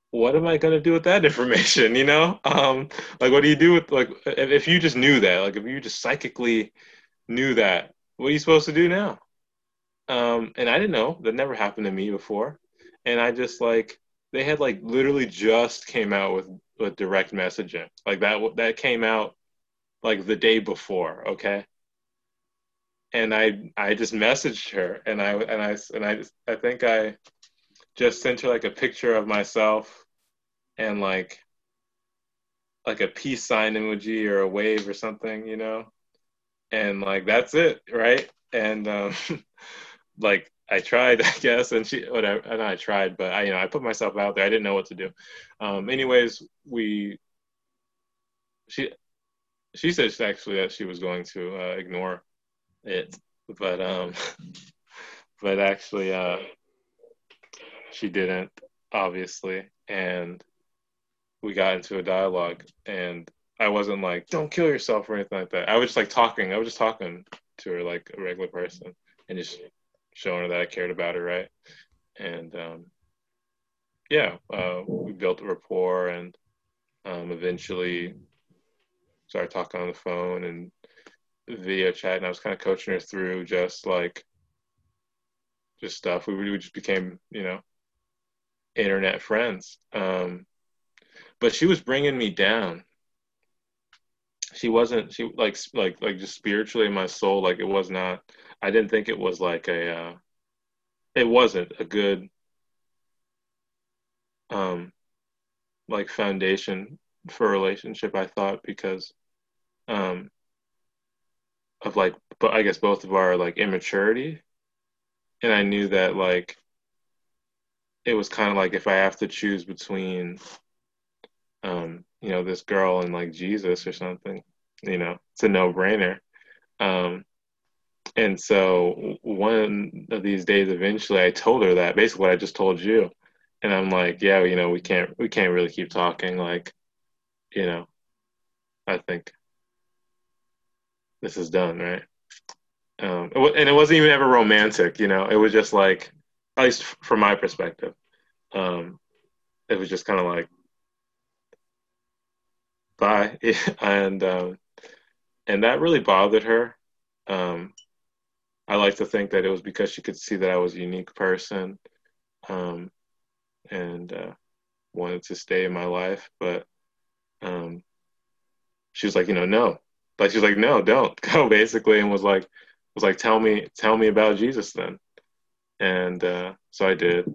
what am I gonna do with that information? You know, like, what do you do with, like, if you just knew that, like, if you just psychically knew that, what are you supposed to do now? And I didn't know. That never happened to me before. And I just like, they had like literally just came out with direct messaging, like that came out like the day before, okay. And I just messaged her, and I think I just sent her like a picture of myself, and like a peace sign emoji or a wave or something, you know? And like, that's it, right? And like, I tried, I guess, and she, whatever, and I tried, but I, you know, I put myself out there. I didn't know what to do. Anyways, she said actually that she was going to ignore it, but actually she didn't, obviously. And we got into a dialogue, and I wasn't like, don't kill yourself or anything like that. I was just like talking. I was just talking to her like a regular person, and just showing her that I cared about her, right? And we built a rapport, and eventually started talking on the phone and video chat. And I was kind of coaching her through just stuff. We just became, you know, internet friends. But she was bringing me down. She wasn't, she like just spiritually in my soul, like it was not, I didn't think it was like it wasn't a good like foundation for a relationship, I thought, because of like, but I guess both of our like immaturity. And I knew that like, it was kind of like, if I have to choose between you know, this girl and like Jesus or something, you know, it's a no-brainer. And so one of these days, eventually, I told her that, basically what I just told you. And I'm like, yeah, you know, we can't really keep talking. Like, you know, I think this is done, right? And it wasn't even ever romantic, you know, it was just like, at least from my perspective, it was just kind of like, bye. And that really bothered her. I like to think that it was because she could see that I was a unique person, and wanted to stay in my life. But she was like, you know, no. Like, she was like, no, don't go, basically, and was like, tell me about Jesus then. And so I did.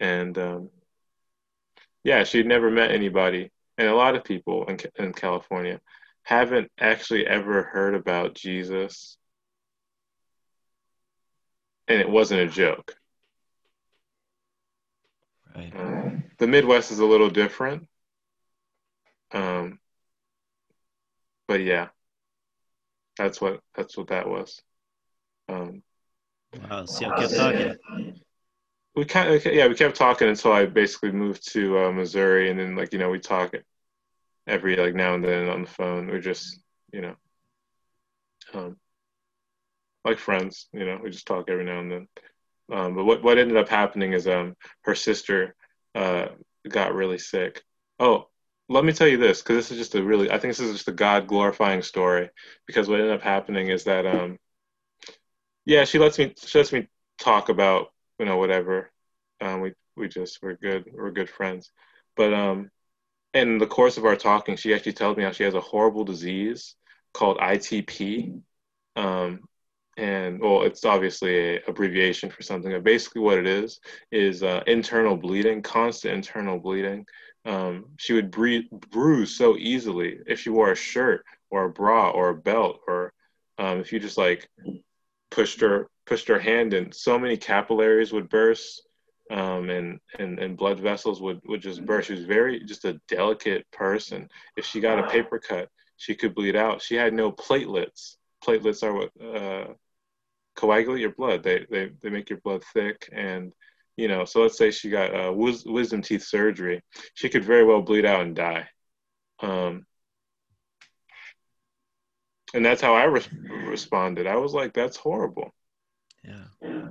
And yeah, she'd never met anybody. And a lot of people in California haven't actually ever heard about Jesus. And it wasn't a joke. Right. The Midwest is a little different. But yeah, that's what that was. Wow, so y'all kept talking. We kept talking until I basically moved to Missouri, and then, like, you know, we talk every, like, now and then on the phone. We're just, you know, like friends, you know, we just talk every now and then. But what ended up happening is her sister got really sick. Oh, let me tell you this, because I think this is just a God-glorifying story, because what ended up happening is that, she lets me talk about, you know, whatever. We we're good friends. But in the course of our talking, she actually tells me how she has a horrible disease called ITP. And well, it's obviously an abbreviation for something, but basically what it is internal bleeding, constant internal bleeding. She would bruise so easily if she wore a shirt or a bra or a belt, or if you just like pushed her hand in, so many capillaries would burst, and blood vessels would just burst. She was just a delicate person. If she got a paper cut, she could bleed out. She had no platelets. Platelets are what coagulate your blood. They make your blood thick. And, you know, so let's say she got wisdom teeth surgery. She could very well bleed out and die. And that's how I responded. I was like, that's horrible. Yeah.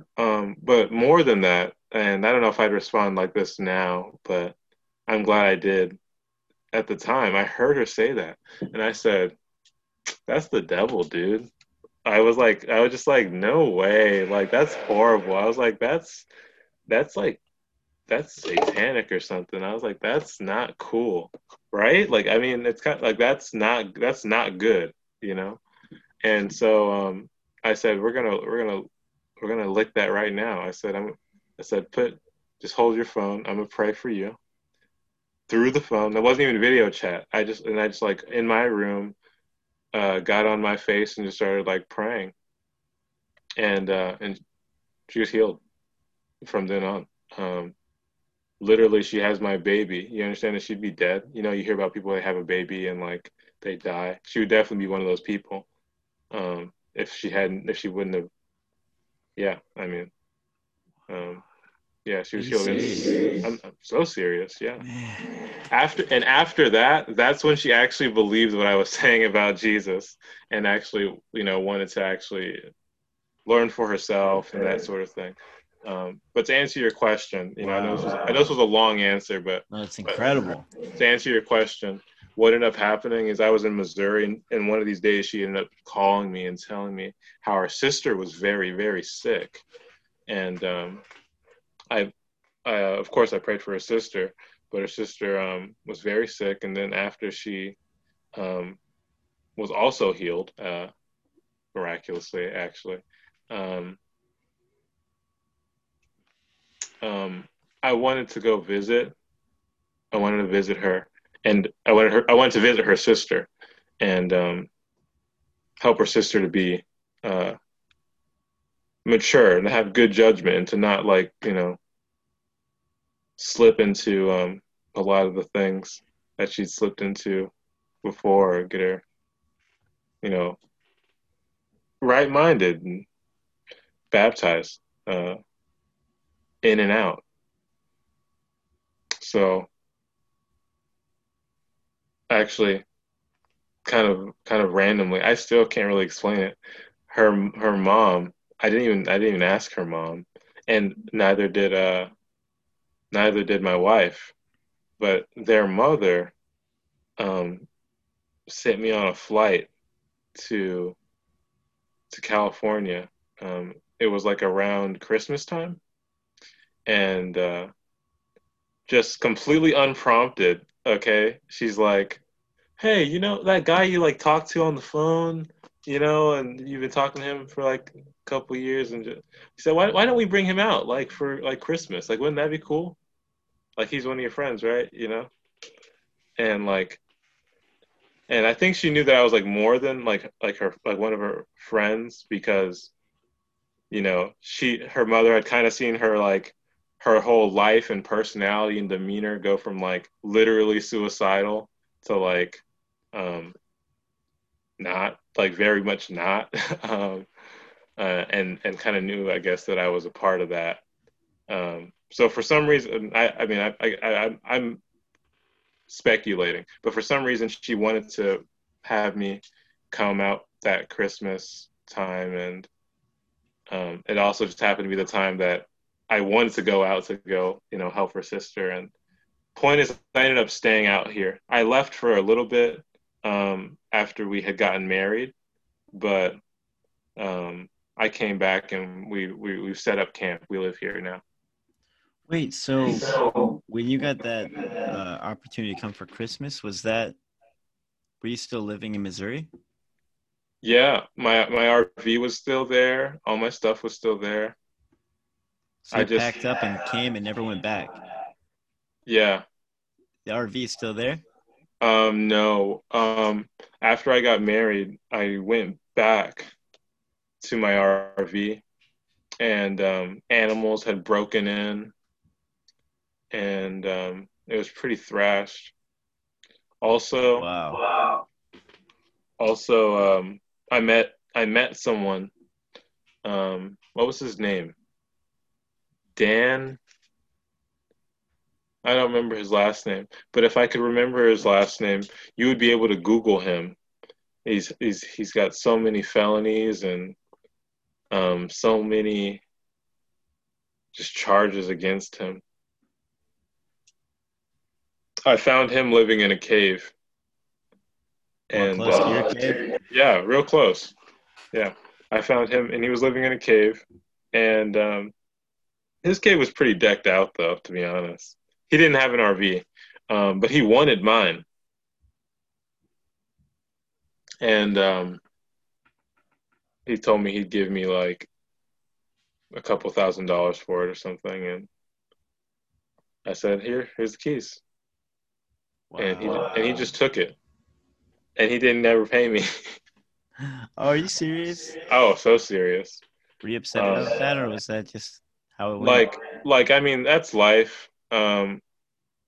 But more than that, and I don't know if I'd respond like this now, but I'm glad I did. At the time, I heard her say that, and I said, that's the devil, dude. I was just like, no way. Like, that's horrible. I was like, that's satanic or something. I was like, that's not cool. Right? Like, I mean, it's kind of like, that's not good, you know? And so, I said, we're going to lick that right now. I said, just hold your phone. I'm going to pray for you through the phone. That wasn't even video chat. I just like in my room, got on my face and just started like praying, and she was healed from then on. Literally, she has my baby. You understand that she'd be dead. You know, you hear about people that have a baby and like they die. She would definitely be one of those people. If she wouldn't have, yeah. I mean, yeah, she was healed. I'm so serious. Yeah. Man. After that, that's when she actually believed what I was saying about Jesus, and actually, you know, wanted to actually learn for herself and that sort of thing. But to answer your question, you know, I know this was a long answer, but no, it's incredible. But to answer your question, what ended up happening is I was in Missouri, and one of these days she ended up calling me and telling me how her sister was very, very sick, and I of course I prayed for her sister. But her sister was very sick, and then after she was also healed, miraculously, actually, I wanted to go visit. I wanted to visit her, and I wanted to visit her sister, and help her sister to be mature and to have good judgment, and to not, like, you know, slip into a lot of the things that she'd slipped into before, or get her, you know, right-minded and baptized in and out. So actually, kind of randomly, I still can't really explain it. Her mom, I didn't even ask her mom, and neither did my wife, but their mother sent me on a flight to California. It was like around Christmas time, and just completely unprompted. Okay, she's like, "Hey, you know that guy you like talked to on the phone, you know, and you've been talking to him for like a couple years, and just," he said, "Why don't we bring him out like for like Christmas? Like, wouldn't that be cool? Like, he's one of your friends, right? You know?" And like, and I think she knew that I was like more than like one of her friends, because, you know, her mother had kind of seen her, like, her whole life and personality and demeanor go from like literally suicidal to like, not, like, very much not, and kind of knew, I guess, that I was a part of that. So for some reason, I'm speculating, but for some reason she wanted to have me come out that Christmas time, and it also just happened to be the time that I wanted to go out to go, you know, help her sister. And point is, I ended up staying out here. I left for a little bit after we had gotten married, but I came back, and we set up camp. We live here now. Wait, so when you got that opportunity to come for Christmas, were you still living in Missouri? Yeah, my RV was still there. All my stuff was still there. So I just packed up and came and never went back. Yeah. The RV is still there? No. After I got married, I went back to my RV, and animals had broken in, and it was pretty thrashed. Also, wow. Also, I met someone. What was his name? Dan. I don't remember his last name, but if I could remember his last name, you would be able to Google him. He's got so many felonies and so many just charges against him. I found him living in a cave. And close to your cave? Yeah, real close. Yeah, I found him, and he was living in a cave, and his cave was pretty decked out, though, to be honest. He didn't have an RV, but he wanted mine. And he told me he'd give me like a couple $1,000s for it or something. And I said, here's the keys. Wow. And he just took it. And he didn't ever pay me. Oh, are you serious? Oh, so serious. Were you upset about that, or was that just how it went? Like, I mean, that's life.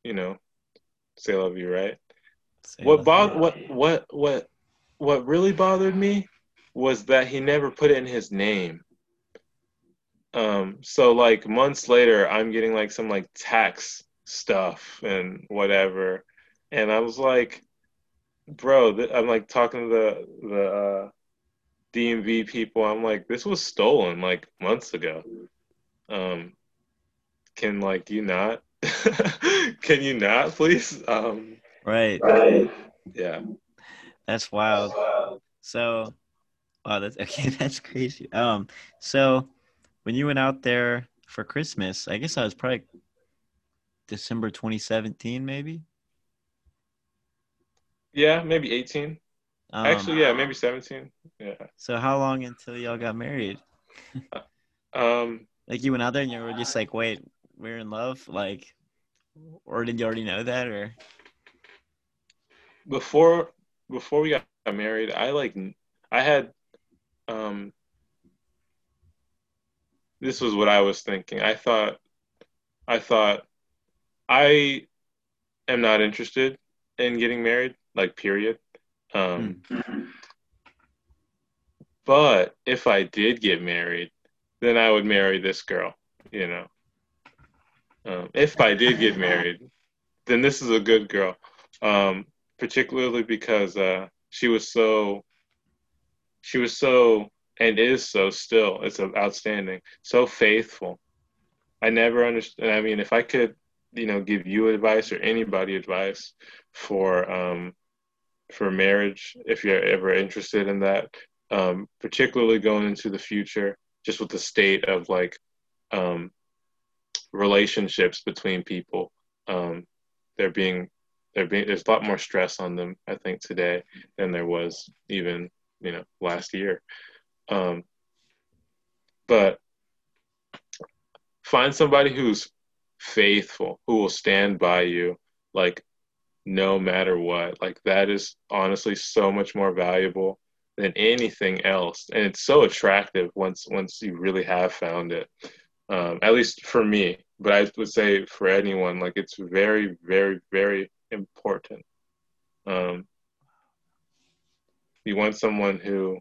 You know, say love you, right? Say what really bothered me was that he never put in his name. So like months later, I'm getting like some like tax stuff and whatever, and I was like, bro, I'm like talking to the DMV people. I'm like, this was stolen like months ago. Can you not, please? Right. Yeah. That's wild. So, wow, that's crazy. So when you went out there for Christmas, I guess I was probably December 2017, maybe? Yeah, maybe 18. Actually, yeah, maybe 17. Yeah. So how long until y'all got married? Like you went out there and you were just like, wait, we're in love? Like, or did you already know that? Or before we got married, I had this was what I was thinking. I thought I am not interested in getting married, like, period. But if I did get married, then I would marry this girl, you know. If I did get married, then this is a good girl. Particularly because she was so, and is so still. It's outstanding. So faithful. I never understood. I mean, if I could, you know, give you advice or anybody advice for marriage, if you're ever interested in that, particularly going into the future, just with the state of like relationships between people, there's a lot more stress on them, I think, today than there was even, you know, last year. But find somebody who's faithful, who will stand by you, like, no matter what. Like, that is honestly so much more valuable than anything else. And it's so attractive once you really have found it. At least for me, but I would say for anyone, like, it's very, very, very important. You want someone who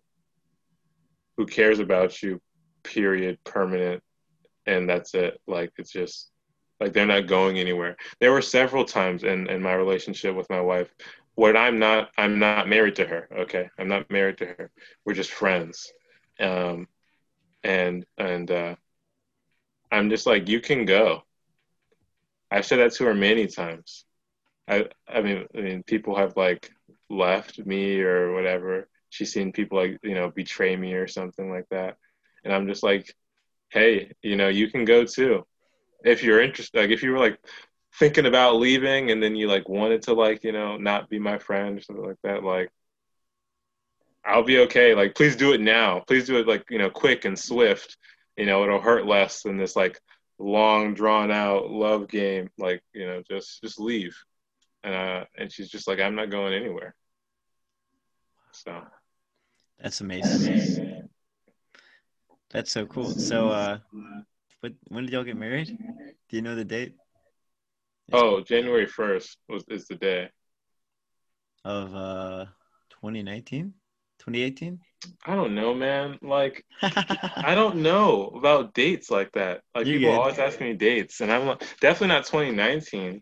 cares about you, period, permanent, and that's it. Like, it's just like they're not going anywhere. There were several times in my relationship with my wife when I'm not married to her. Okay, I'm not married to her. We're just friends, and I'm just like, you can go. I've said that to her many times. I mean, people have like left me or whatever. She's seen people like, you know, betray me or something like that. And I'm just like, hey, you know, you can go too. if you're interested, like if you were like thinking about leaving and then you like wanted to like, you know, not be my friend or something like that, like I'll be okay. Like, please do it now. Please do it like, you know, quick and swift, you know, it'll hurt less than this like long drawn out love game. Like, you know, just leave. And she's just like, I'm not going anywhere. So. That's amazing. That's so cool. So, when did y'all get married? Do you know the date? Oh, January 1st is the day. Of, 2019? 2018? I don't know, man. Like, I don't know about dates like that. Like, people always ask me dates, and I'm like, definitely not 2019,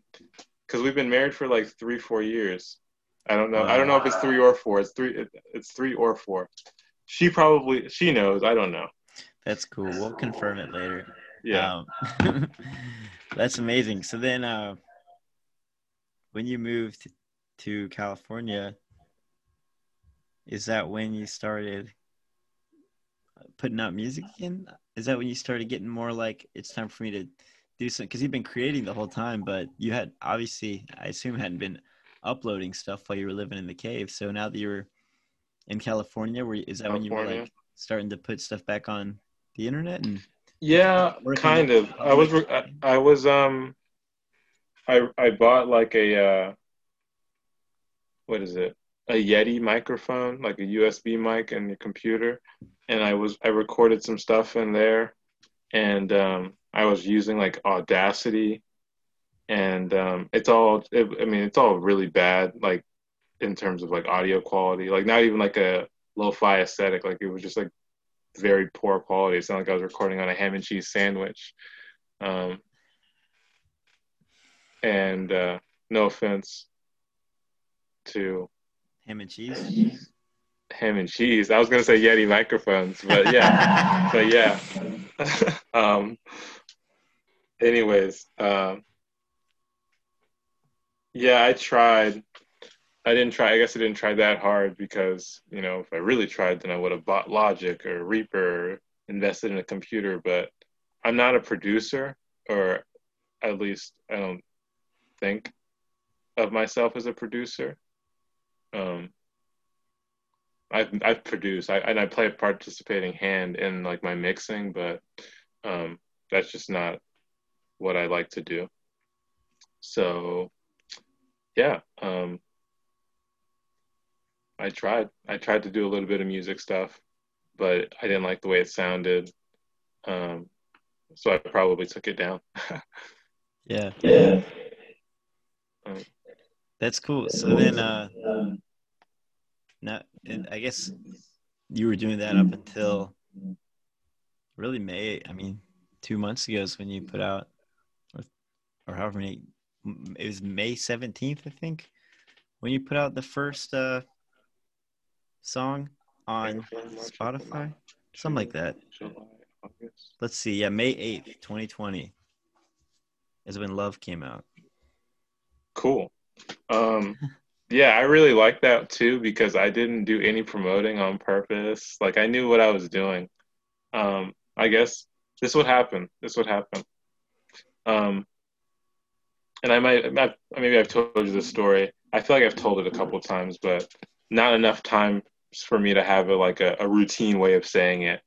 because we've been married for like 3-4 years. I don't know. I don't know if it's 3 or 4. It's three or four. She knows. I don't know. That's cool. We'll confirm it later. Yeah. That's amazing. So then, when you moved to California, is that when you started putting out music again? Is that when you started getting more like, it's time for me to do something? Because you've been creating the whole time, but you had obviously, I assume, hadn't been uploading stuff while you were living in the cave. So now that you were in California, is that when you were like starting to put stuff back on the internet? And yeah, kind of. I bought like a what is it? A Yeti microphone, like a USB mic and your computer, and I recorded some stuff in there, and I was using like Audacity, and it's all really bad, like in terms of like audio quality, like not even like a lo-fi aesthetic, like it was just like very poor quality. It sounded like I was recording on a ham and cheese sandwich, and no offense to ham and cheese. I was gonna say Yeti microphones, but yeah. But yeah. Anyways, yeah, I guess I didn't try that hard, because, you know, if I really tried, then I would have bought Logic or Reaper or invested in a computer. But I'm not a producer, or at least I don't think of myself as a producer. I've produced, and I play a participating hand in like my mixing, but that's just not what I like to do. So yeah, I tried to do a little bit of music stuff, but I didn't like the way it sounded, so I probably took it down. yeah. That's cool. So then, I guess you were doing that up until really May. I mean, 2 months ago is when you put out, or however many, it was May 17th, I think, when you put out the first song on Spotify, something like that. Let's see. Yeah, May 8th, 2020 is when Love came out. Cool. Yeah, I really like that too, because I didn't do any promoting on purpose. Like, I knew what I was doing. I guess this would happen. And maybe I've told you this story. I feel like I've told it a couple of times, but not enough times for me to have a routine way of saying it.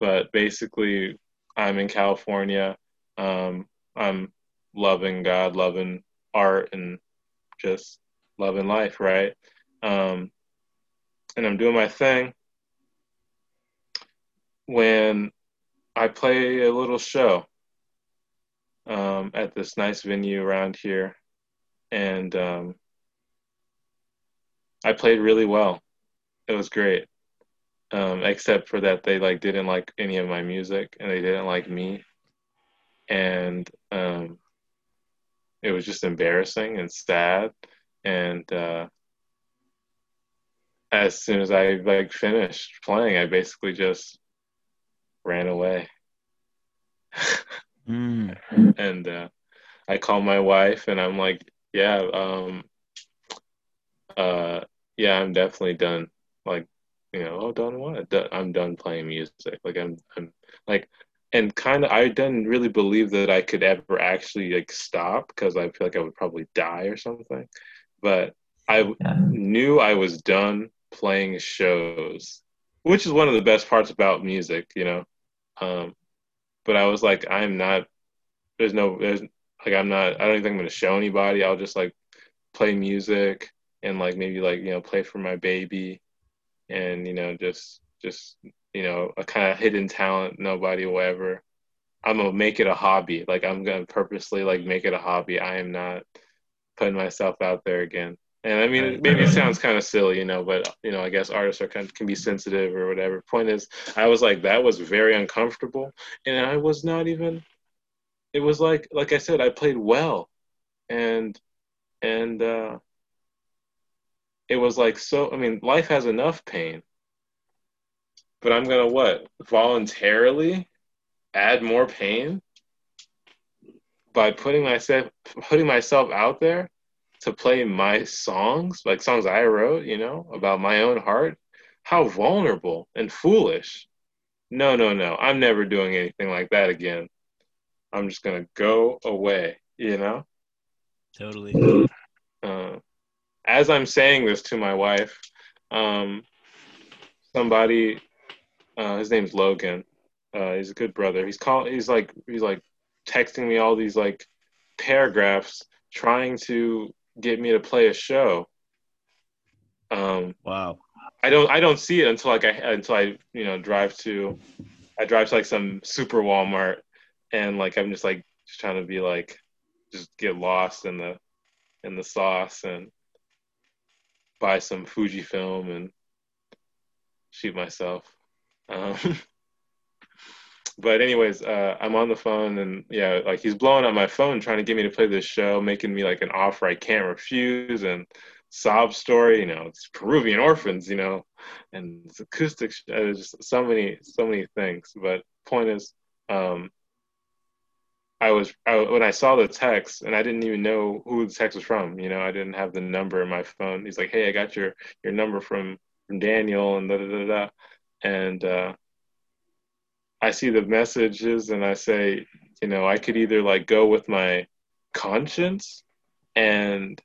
But basically, I'm in California. I'm loving God, loving art, and just loving life, right? And I'm doing my thing when I play a little show at this nice venue around here, and I played really well. It was great, except for that they like didn't like any of my music, and they didn't like me, and it was just embarrassing and sad. And as soon as I like finished playing, I basically just ran away. And I called my wife, and I'm like, yeah, I'm definitely done. Like, you know, done what? I'm done playing music. Like, I'm like, and kind of, I didn't really believe that I could ever actually like stop, because I feel like I would probably die or something. But I knew I was done playing shows, which is one of the best parts about music, you know. But I was like, I'm not, I don't even think I'm going to show anybody. I'll just like play music and like maybe like, you know, play for my baby and, you know, just, you know, a kind of hidden talent nobody will ever. I'm going to make it a hobby. Like I'm going to purposely like make it a hobby. I am not putting myself out there again. And I mean, maybe it sounds kind of silly, you know, but, you know, I guess artists are kind of, can be sensitive or whatever. Point is, I was like, that was very uncomfortable. And I was not even, it was like I said, I played well. And it was like, so, I mean, life has enough pain, but I'm going to what? Voluntarily add more pain by putting myself out there to play my songs, like songs I wrote, you know, about my own heart. How vulnerable and foolish. No, I'm never doing anything like that again. I'm just going to go away, you know? Totally. As I'm saying this to my wife, somebody, his name's Logan. He's a good brother. He's texting me all these like paragraphs trying to get me to play a show. Wow. I don't see it until like I drive to like some super Walmart, and like I'm just like just trying to be like just get lost in the sauce and buy some Fujifilm and shoot myself. But anyways, I'm on the phone, and yeah, like he's blowing up my phone trying to get me to play this show, making me like an offer I can't refuse, and sob story, you know, it's Peruvian orphans, you know, and it's acoustic. There's just so many things. But point is, when I saw the text, and I didn't even know who the text was from, you know, I didn't have the number in my phone. He's like, hey, I got your number from Daniel and da-da-da-da. And, I see the messages and I say, you know, I could either like go with my conscience and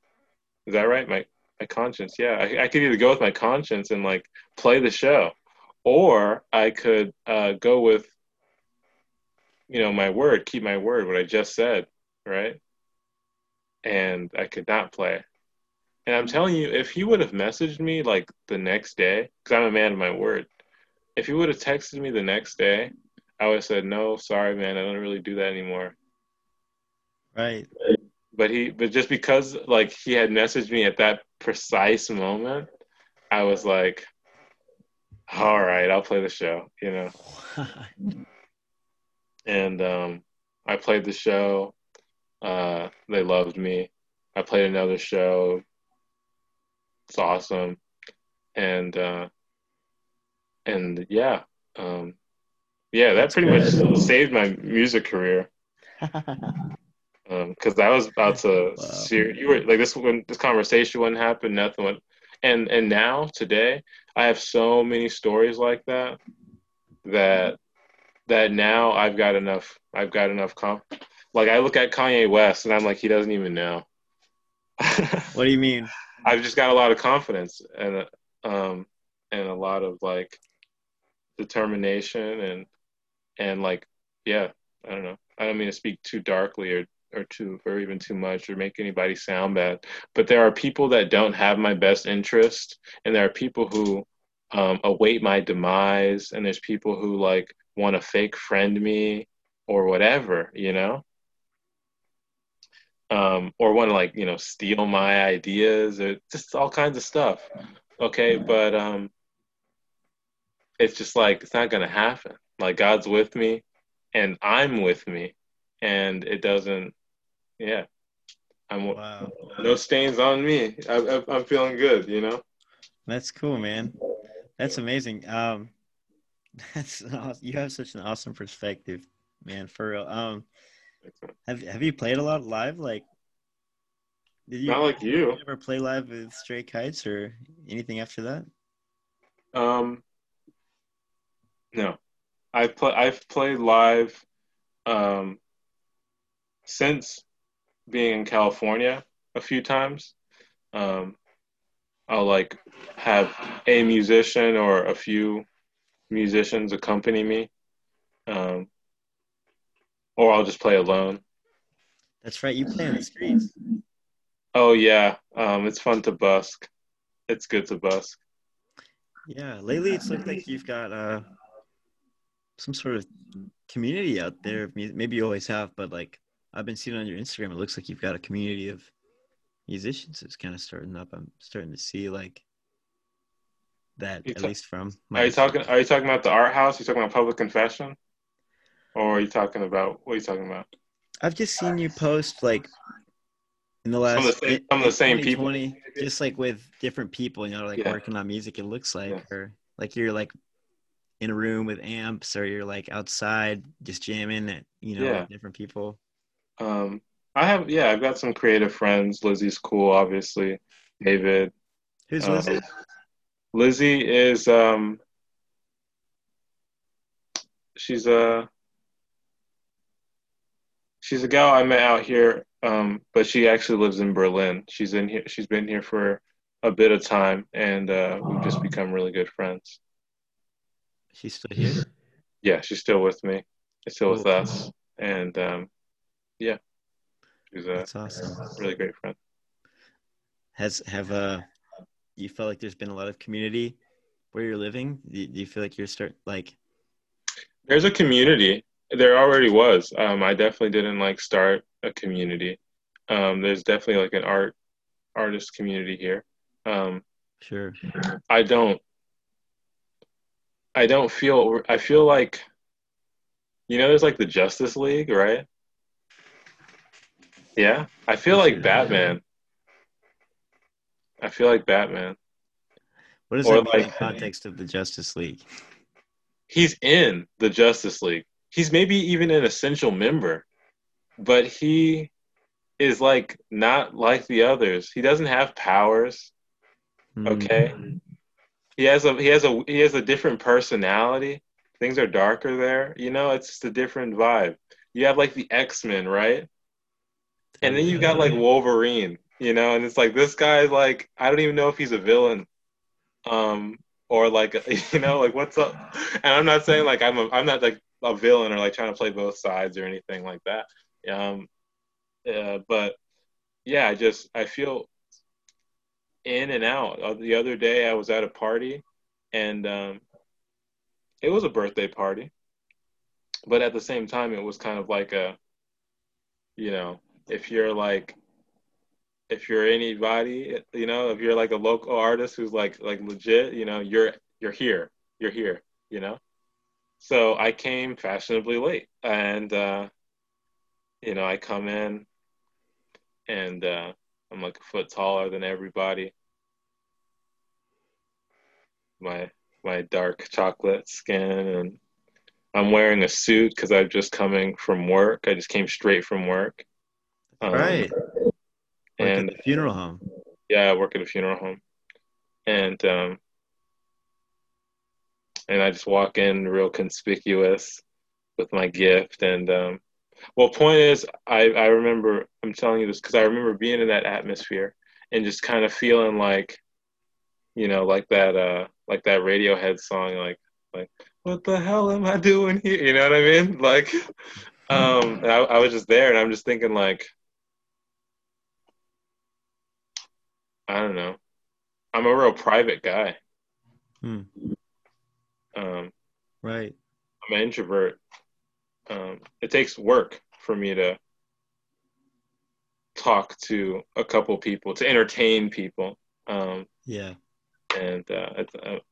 is that right? My conscience. Yeah. I could either go with my conscience and like play the show, or I could go with, you know, my word, keep my word, what I just said. Right. And I could not play. And I'm telling you, if he would have messaged me like the next day, cause I'm a man of my word. If he would have texted me the next day, I would have said, no, sorry, man, I don't really do that anymore. Right. But just because like he had messaged me at that precise moment, I was like, all right, I'll play the show, you know? And I played the show. They loved me. I played another show. It's awesome. And yeah, that pretty much saved my music career, because I was about to. Wow. You were like this when this conversation wouldn't happen, nothing went. And now today, I have so many stories like that that now I've got enough. Like I look at Kanye West and I'm like, he doesn't even know. What do you mean? I've just got a lot of confidence and a lot of like determination and like, yeah, I don't know. I don't mean to speak too darkly or even too much or make anybody sound bad, but there are people that don't have my best interest, and there are people who await my demise, and there's people who like want to fake friend me or whatever, you know, or want to like, you know, steal my ideas or just all kinds of stuff. Okay. But, it's just like, it's not going to happen. Like God's with me and I'm with me, and it doesn't. Yeah. Wow. No stains on me. I'm feeling good, you know? That's cool, man. That's amazing. That's awesome. You have such an awesome perspective, man, for real. Have you played a lot live? Like, not like you. Did you ever play live with Stray Kites or anything after that? No. I've played live since being in California a few times. I'll like have a musician or a few musicians accompany me, or I'll just play alone. That's right. You play on the streets. Oh yeah, it's fun to busk. It's good to busk. Yeah, lately it's looked like you've got some sort of community out there. Maybe you always have, but like I've been seeing on your Instagram, it looks like you've got a community of musicians that's kind of starting up. I'm starting to see like that, at least from my... Are you talking about the art house? Are you talking about Public Confession? Or are you talking about... What are you talking about? I've just seen you post like in the last... Some of the same people. Just like with different people, you know, like working on music, it looks like. Yeah. Or like you're like in a room with amps, or you're like outside just jamming at, you know, like different people. I've got some creative friends. Lizzie's cool, obviously. David. Who's Lizzie? Lizzie is, she's a gal I met out here, but she actually lives in Berlin. She's in here. She's been here for a bit of time, and we've just become really good friends. She's still here? Yeah, she's still with me. She's still with us. And she's a really great friend. You felt like there's been a lot of community where you're living? Do you feel like you're there's a community. There already was. I definitely didn't like start a community. There's definitely like an artist community here. Sure. I feel like, you know, there's like the Justice League, right? Yeah. I feel like Batman. What is that in the context of the Justice League? He's in the Justice League. He's maybe even an essential member, but he is like not like the others. He doesn't have powers. Okay. Mm. He has a different personality. Things are darker there. You know, it's just a different vibe. You have like the X-Men, right? And then you've got like Wolverine, you know, and it's like this guy is like, I don't even know if he's a villain, or like, you know, like what's up? And I'm not saying like I'm not like a villain or like trying to play both sides or anything like that. But yeah, I feel in and out. The other day I was at a party, and it was a birthday party, but at the same time it was kind of like a, you know, if you're anybody, you know, if you're like a local artist who's like legit, you know, you're here, you know. So I came fashionably late, and you know, I come in, and I'm like a foot taller than everybody. My dark chocolate skin, and I'm wearing a suit because I've just coming from work. I just came straight from work. Right. Work at the funeral home. Yeah, I work at a funeral home, and I just walk in real conspicuous with my gift. And point is, I remember, I'm telling you this because I remember being in that atmosphere and just kind of feeling like, you know, like that Radiohead song, like what the hell am I doing here? You know what I mean? Like, I was just there, and I'm just thinking like, I don't know. I'm a real private guy. Hmm. Right. I'm an introvert. It takes work for me to talk to a couple people, to entertain people. And I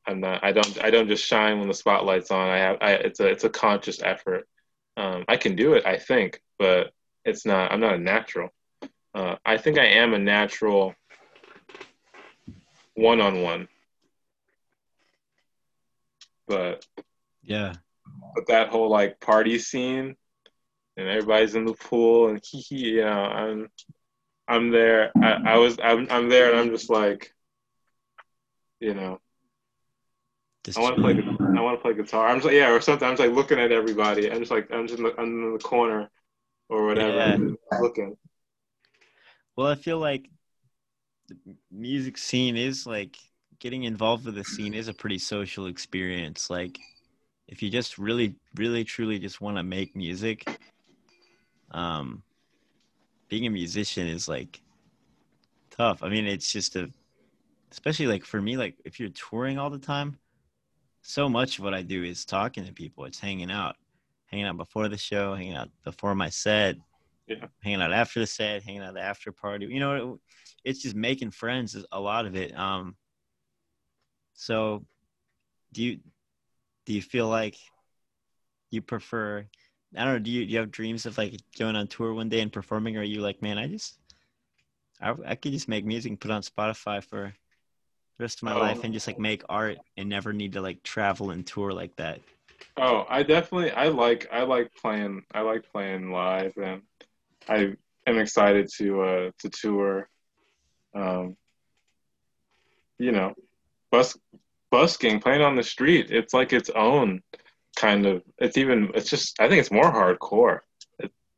don't just shine when the spotlight's on. It's a conscious effort. I can do it, I think, but I'm not a natural. I think I am a natural one-on-one. But that whole like party scene and everybody's in the pool and you know, I'm there. I'm there, and I'm just like, you know, I want to play guitar. I'm just like, yeah, or sometimes like looking at everybody. I'm just like, I'm in the corner or whatever, yeah. Looking. Well, I feel like the music scene is like getting involved with the scene is a pretty social experience. Like, if you just really, really, truly just want to make music, being a musician is like tough. I mean, it's just especially like for me, like if you're touring all the time, so much of what I do is talking to people. It's hanging out before the show, hanging out before my set, yeah. Hanging out after the set, hanging out the after party. You know, it's just making friends is a lot of it. So do you feel like you prefer, I don't know, do you have dreams of like going on tour one day and performing, or are you like, man, I could just make music and put on Spotify for the rest of my life and just like make art and never need to like travel and tour like that? Oh, I definitely, I like playing live, and I am excited to tour. You know, busking, playing on the street, it's like its own kind of, I think it's more hardcore.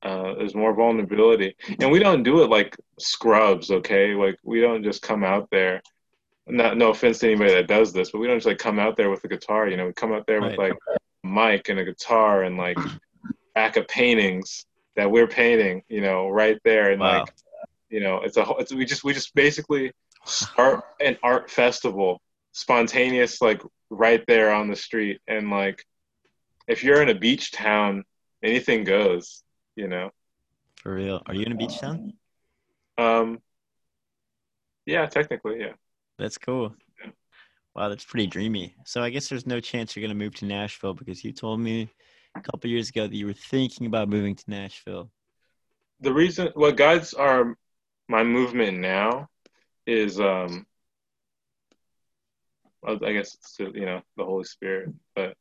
There's more vulnerability, and we don't do it like scrubs, okay? Like, we don't just come out there, no offense to anybody that does this, but we don't just like come out there with a guitar, you know? We come out there with like a mic and a guitar and like back of paintings that we're painting, you know, right there. And wow. Like, you know, we just basically start an art festival, spontaneous, like right there on the street. And like, if you're in a beach town, anything goes. You know, for real. Are you in a beach town? Yeah, technically, yeah. That's cool. Yeah. Wow, that's pretty dreamy. So I guess there's no chance you're gonna move to Nashville, because you told me a couple years ago that you were thinking about moving to Nashville. The reason what guides are my movement now is, I guess it's, you know, the Holy Spirit, but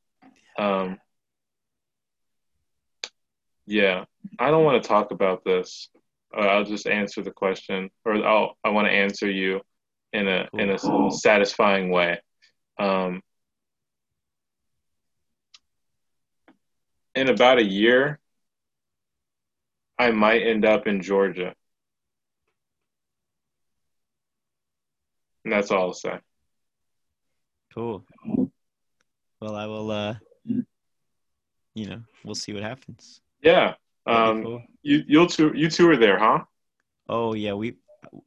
yeah, I don't want to talk about this. I'll just answer the question, or I want to answer you in a satisfying way. In about a year, I might end up in Georgia, and that's all I'll say. Cool. Well, I will. You know, we'll see what happens. Yeah. Cool. You two were there, huh? Oh yeah,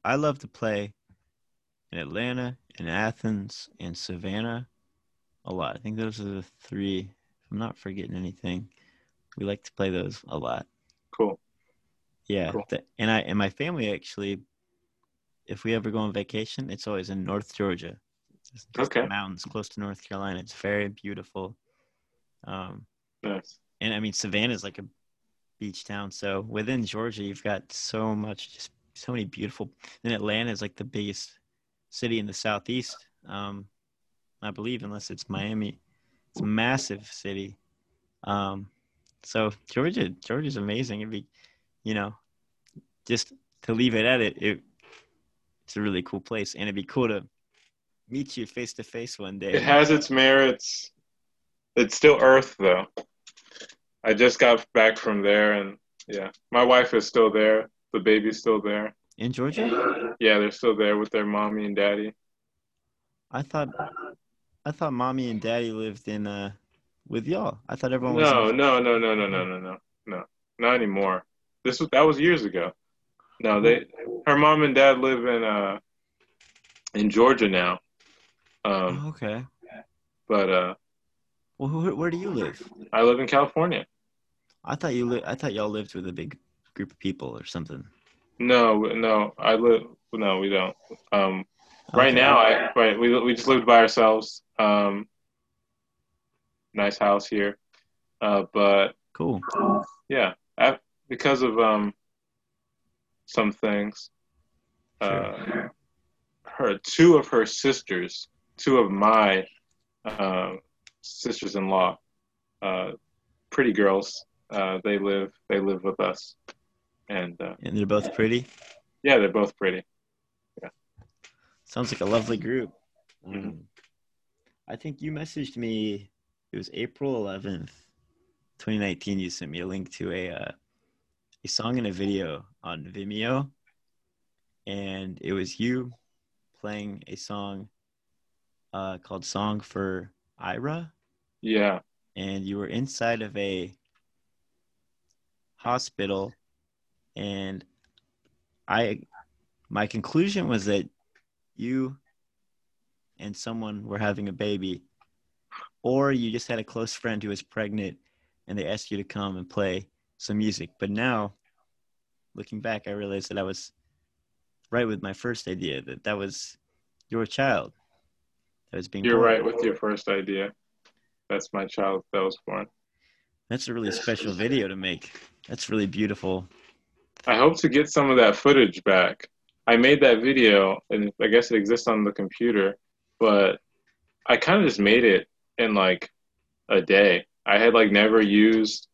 I love to play in Atlanta, in Athens, and Savannah a lot. I think those are the three. I'm not forgetting anything. We like to play those a lot. Cool. Yeah. Cool. And my family actually, if we ever go on vacation, it's always in North Georgia. It's okay. The mountains close to North Carolina. It's very beautiful. Nice. And I mean, Savannah's like a beach town, so within Georgia you've got so much, just so many beautiful, and Atlanta is like the biggest city in the southeast, I believe, unless it's Miami. It's a massive city. So Georgia's amazing. It'd be, you know, just to leave it at it's a really cool place, and it'd be cool to meet you face to face one day. It has its merits. It's still Earth though. I just got back from there, and yeah, my wife is still there. The baby's still there. In Georgia? Yeah, they're still there with their mommy and daddy. I thought mommy and daddy lived in with y'all. I thought everyone was. No, not anymore. That was years ago. No, her mom and dad live in Georgia now. Okay. But well, where do you live? I live in California. I thought y'all lived with a big group of people or something. No, we don't. Right now, we just lived by ourselves. Nice house here, but cool. Yeah, because of some things. Sure. Two of my sisters-in-law, pretty girls. They live with us, and they're both pretty. Yeah, they're both pretty. Yeah, sounds like a lovely group. Mm-hmm. I think you messaged me, it was April 11th, 2019. You sent me a link to a song and a video on Vimeo. And it was you playing a song called Song for Ira. Yeah. And you were inside of a hospital. And my conclusion was that you and someone were having a baby, or you just had a close friend who was pregnant and they asked you to come and play some music. But now, looking back, I realized that I was right with my first idea, that that was your child that was being born. You're right with your first idea. That's my child that was born. That's a really special video to make. That's really beautiful. I hope to get some of that footage back. I made that video, and I guess it exists on the computer, but I kind of just made it in like a day. I had like never used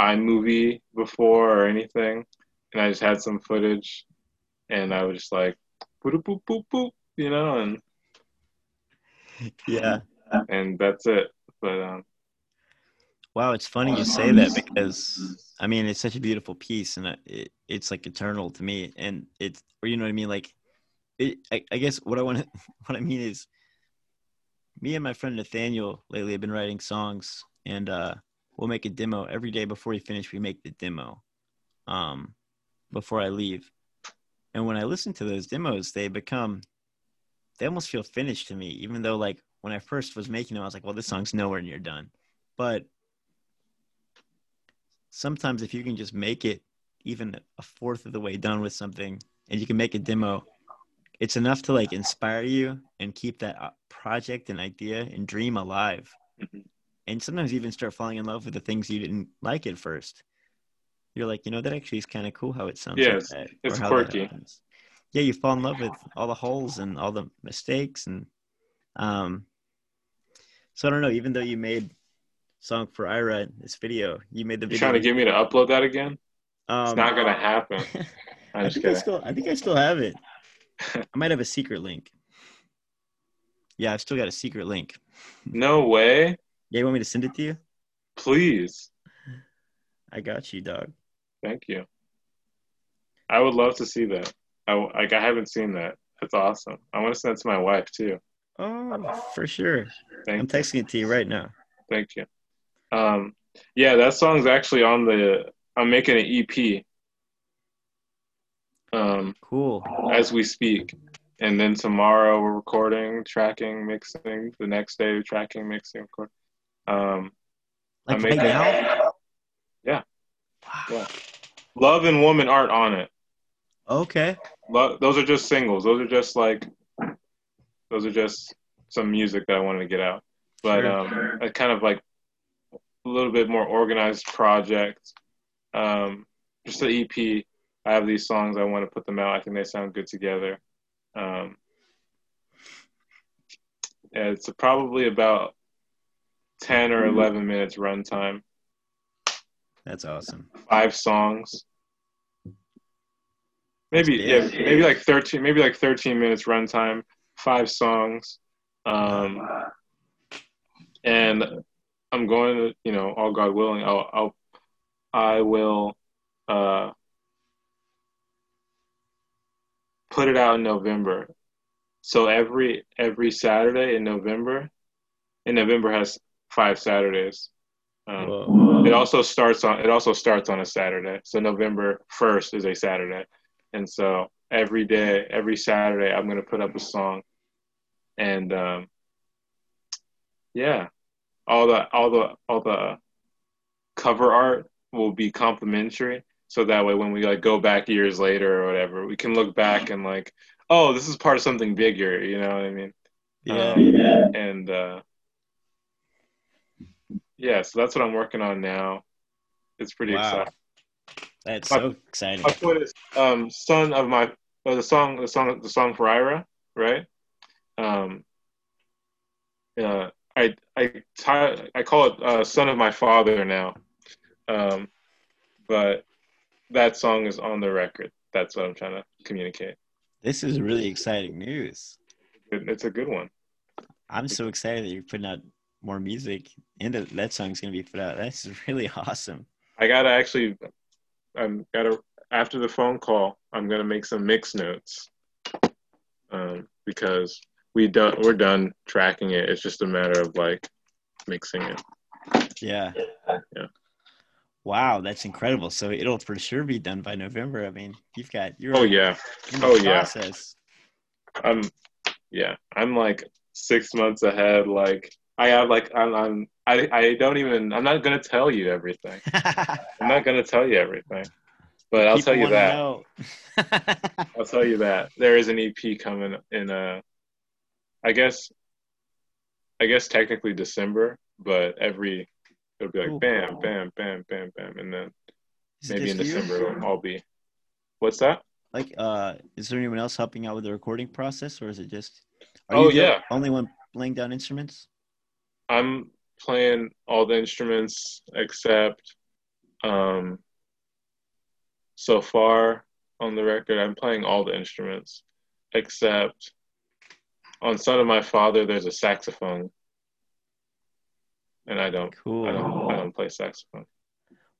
iMovie before or anything, and I just had some footage, and I was just like, boop, boop, boop, boop, you know, and yeah, and that's it. But wow, it's funny you say that, because I mean it's such a beautiful piece, and it's like eternal to me, and it's, or you know what I mean, like it, I guess what I mean is, me and my friend Nathaniel lately have been writing songs, and we'll make a demo every day. Before we finish, we make the demo before I leave. And when I listen to those demos, they almost feel finished to me, even though like when I first was making them, I was like, well, this song's nowhere near done. But sometimes if you can just make it even a fourth of the way done with something, and you can make a demo, it's enough to like inspire you and keep that project and idea and dream alive. And sometimes even start falling in love with the things you didn't like at first. You're like, you know, that actually is kind of cool how it sounds. Yeah, like it's quirky. Yeah, you fall in love with all the holes and all the mistakes. And so I don't know, even though you made Song for Ira in this video, you made the video. You're trying to get me to upload that again? It's not going to happen. I think I still have it. I might have a secret link. Yeah, I've still got a secret link. No way. Yeah, you want me to send it to you? Please. I got you, dog. Thank you. I would love to see that. I haven't seen that. That's awesome. I want to send it to my wife, too. Oh, for sure. I'm texting it to you right now. Thank you. Yeah, that song's actually on I'm making an EP. Cool. As we speak, and then tomorrow we're recording, tracking, mixing. The next day, tracking, mixing, recording. Yeah. Wow. Yeah. Love and Woman aren't on it. Okay. Those are just singles. Those are just some music that I wanted to get out. But a kind of like a little bit more organized project. Just an EP. I have these songs. I want to put them out. I think they sound good together. It's probably about 10 or 11 minutes runtime. That's awesome. 5 songs. Maybe like 13 minutes runtime. 5 songs. And I'm going to, you know, all God willing, I will put it out in November. So every Saturday in November, has 5 Saturdays. It also starts on a Saturday. So November 1st is a Saturday. And so every Saturday, I'm going to put up a song. And yeah, all the cover art will be complimentary. So that way, when we like go back years later or whatever, we can look back and like, oh, this is part of something bigger. You know what I mean? Yeah. Yeah, so that's what I'm working on now. It's pretty exciting. That's so exciting. My point is, the song for Ira, right? I call it Son of My Father now, but that song is on the record. That's what I'm trying to communicate. This is really exciting news. It's a good one. I'm so excited that you're putting out more music, and that song's gonna be put out. That's really awesome. I gotta after the phone call, I'm gonna make some mix notes because we're done tracking it. It's just a matter of like mixing it. Yeah. Wow, that's incredible. So it'll for sure be done by November. I mean, you're in the process. Yeah. I'm like 6 months ahead. Like I have like I'm not gonna tell you everything. But I'll tell you that. I'll tell you that there is an EP coming in. I guess technically December, but it'll be like bam, bam, bam, bam, and then maybe in December it'll all be. What's that? Like, is there anyone else helping out with the recording process, or is it just? Are you the only one laying down instruments? I'm playing all the instruments except, so far on the record, I'm playing all the instruments except on Son of My Father. There's a saxophone. And I don't play saxophone.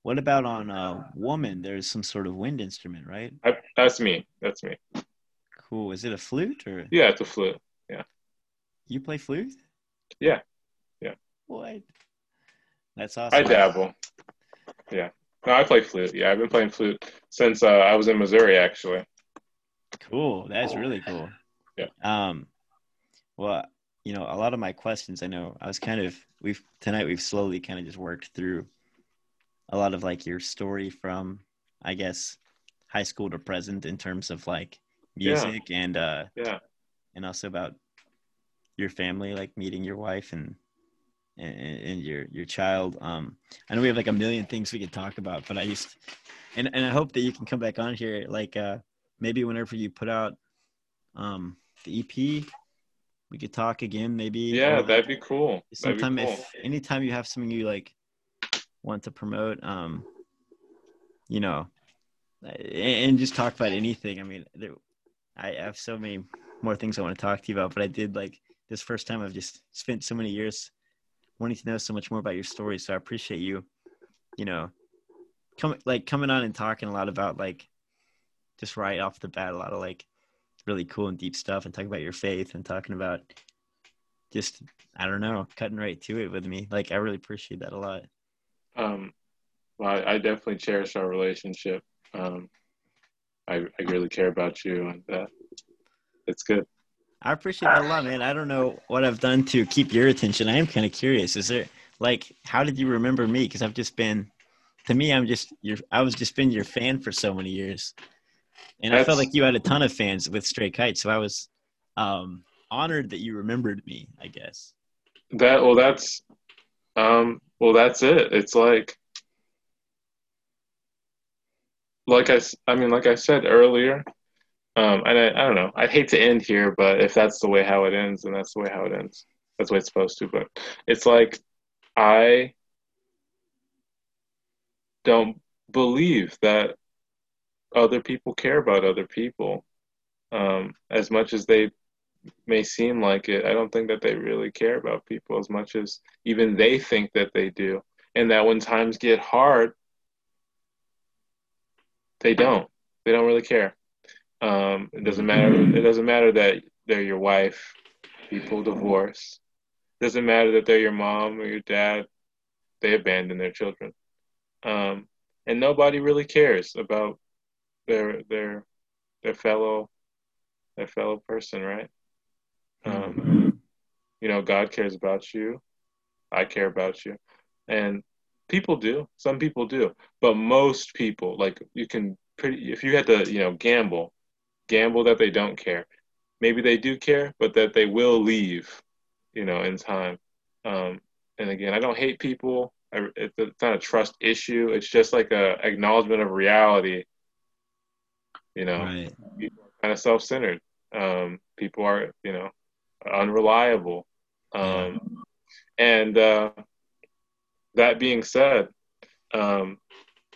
What about on Woman? There's some sort of wind instrument, right? That's me. Cool. Is it a flute or? Yeah, it's a flute. Yeah. You play flute? Yeah. What? That's awesome. I dabble. Yeah. No, I play flute. Yeah, I've been playing flute since I was in Missouri, actually. Cool. That's really cool. Yeah. Well, you know, a lot of my questions, I know I was kind of, tonight we've slowly kind of just worked through a lot of like your story from, I guess, high school to present in terms of like music and also about your family, like meeting your wife and your child. I know we have like a million things we could talk about, but and I hope that you can come back on here. Like maybe whenever you put out the EP, we could talk again, maybe. Yeah, like, that'd be cool. Anytime you have something you like want to promote, you know, and just talk about anything. I mean, I have so many more things I want to talk to you about, but I did like this first time I've just spent so many years wanting to know so much more about your story. So I appreciate you, you know, coming on and talking a lot about like just right off the bat, a lot of like really cool and deep stuff, and talking about your faith and talking about just, I don't know, cutting right to it with me. Like, I really appreciate that a lot. Well, I definitely cherish our relationship. I really care about you, and it's good. I appreciate that a lot, man. I don't know what I've done to keep your attention. I am kind of curious. Is there like, how did you remember me? Because I've just been, to me, I was just your fan for so many years. And I felt like you had a ton of fans with Stray Kites, so I was honored that you remembered me, I guess. That's it. It's like I said earlier, and I don't know. I'd hate to end here, but if that's the way how it ends, then that's the way how it ends. That's the way it's supposed to. But it's like I don't believe that other people care about other people as much as they may seem like it. I don't think that they really care about people as much as even they think that they do, and that when times get hard, they don't really care. It doesn't matter that they're your wife. People divorce. It doesn't matter that they're your mom or your dad. They abandon their children, and nobody really cares about their fellow person, right? You know, God cares about you. I care about you, and people do. Some people do, but most people, like, if you had to, you know, gamble that they don't care. Maybe they do care, but that they will leave, you know, in time. And again, I don't hate people. It's not a trust issue. It's just like a acknowledgement of reality. You know, right. People are kind of self-centered. People are, you know, unreliable. And that being said, and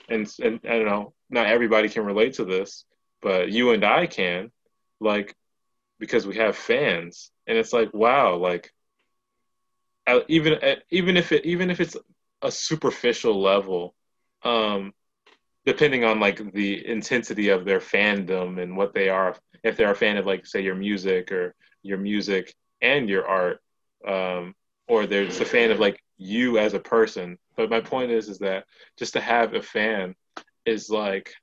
I don't know, not everybody can relate to this, but you and I can, like, because we have fans. And it's like, wow, like, even if it's a superficial level, depending on like the intensity of their fandom and what they are, if they're a fan of like, say, your music and your art, or they're just a fan of like you as a person. But my point is that just to have a fan is like,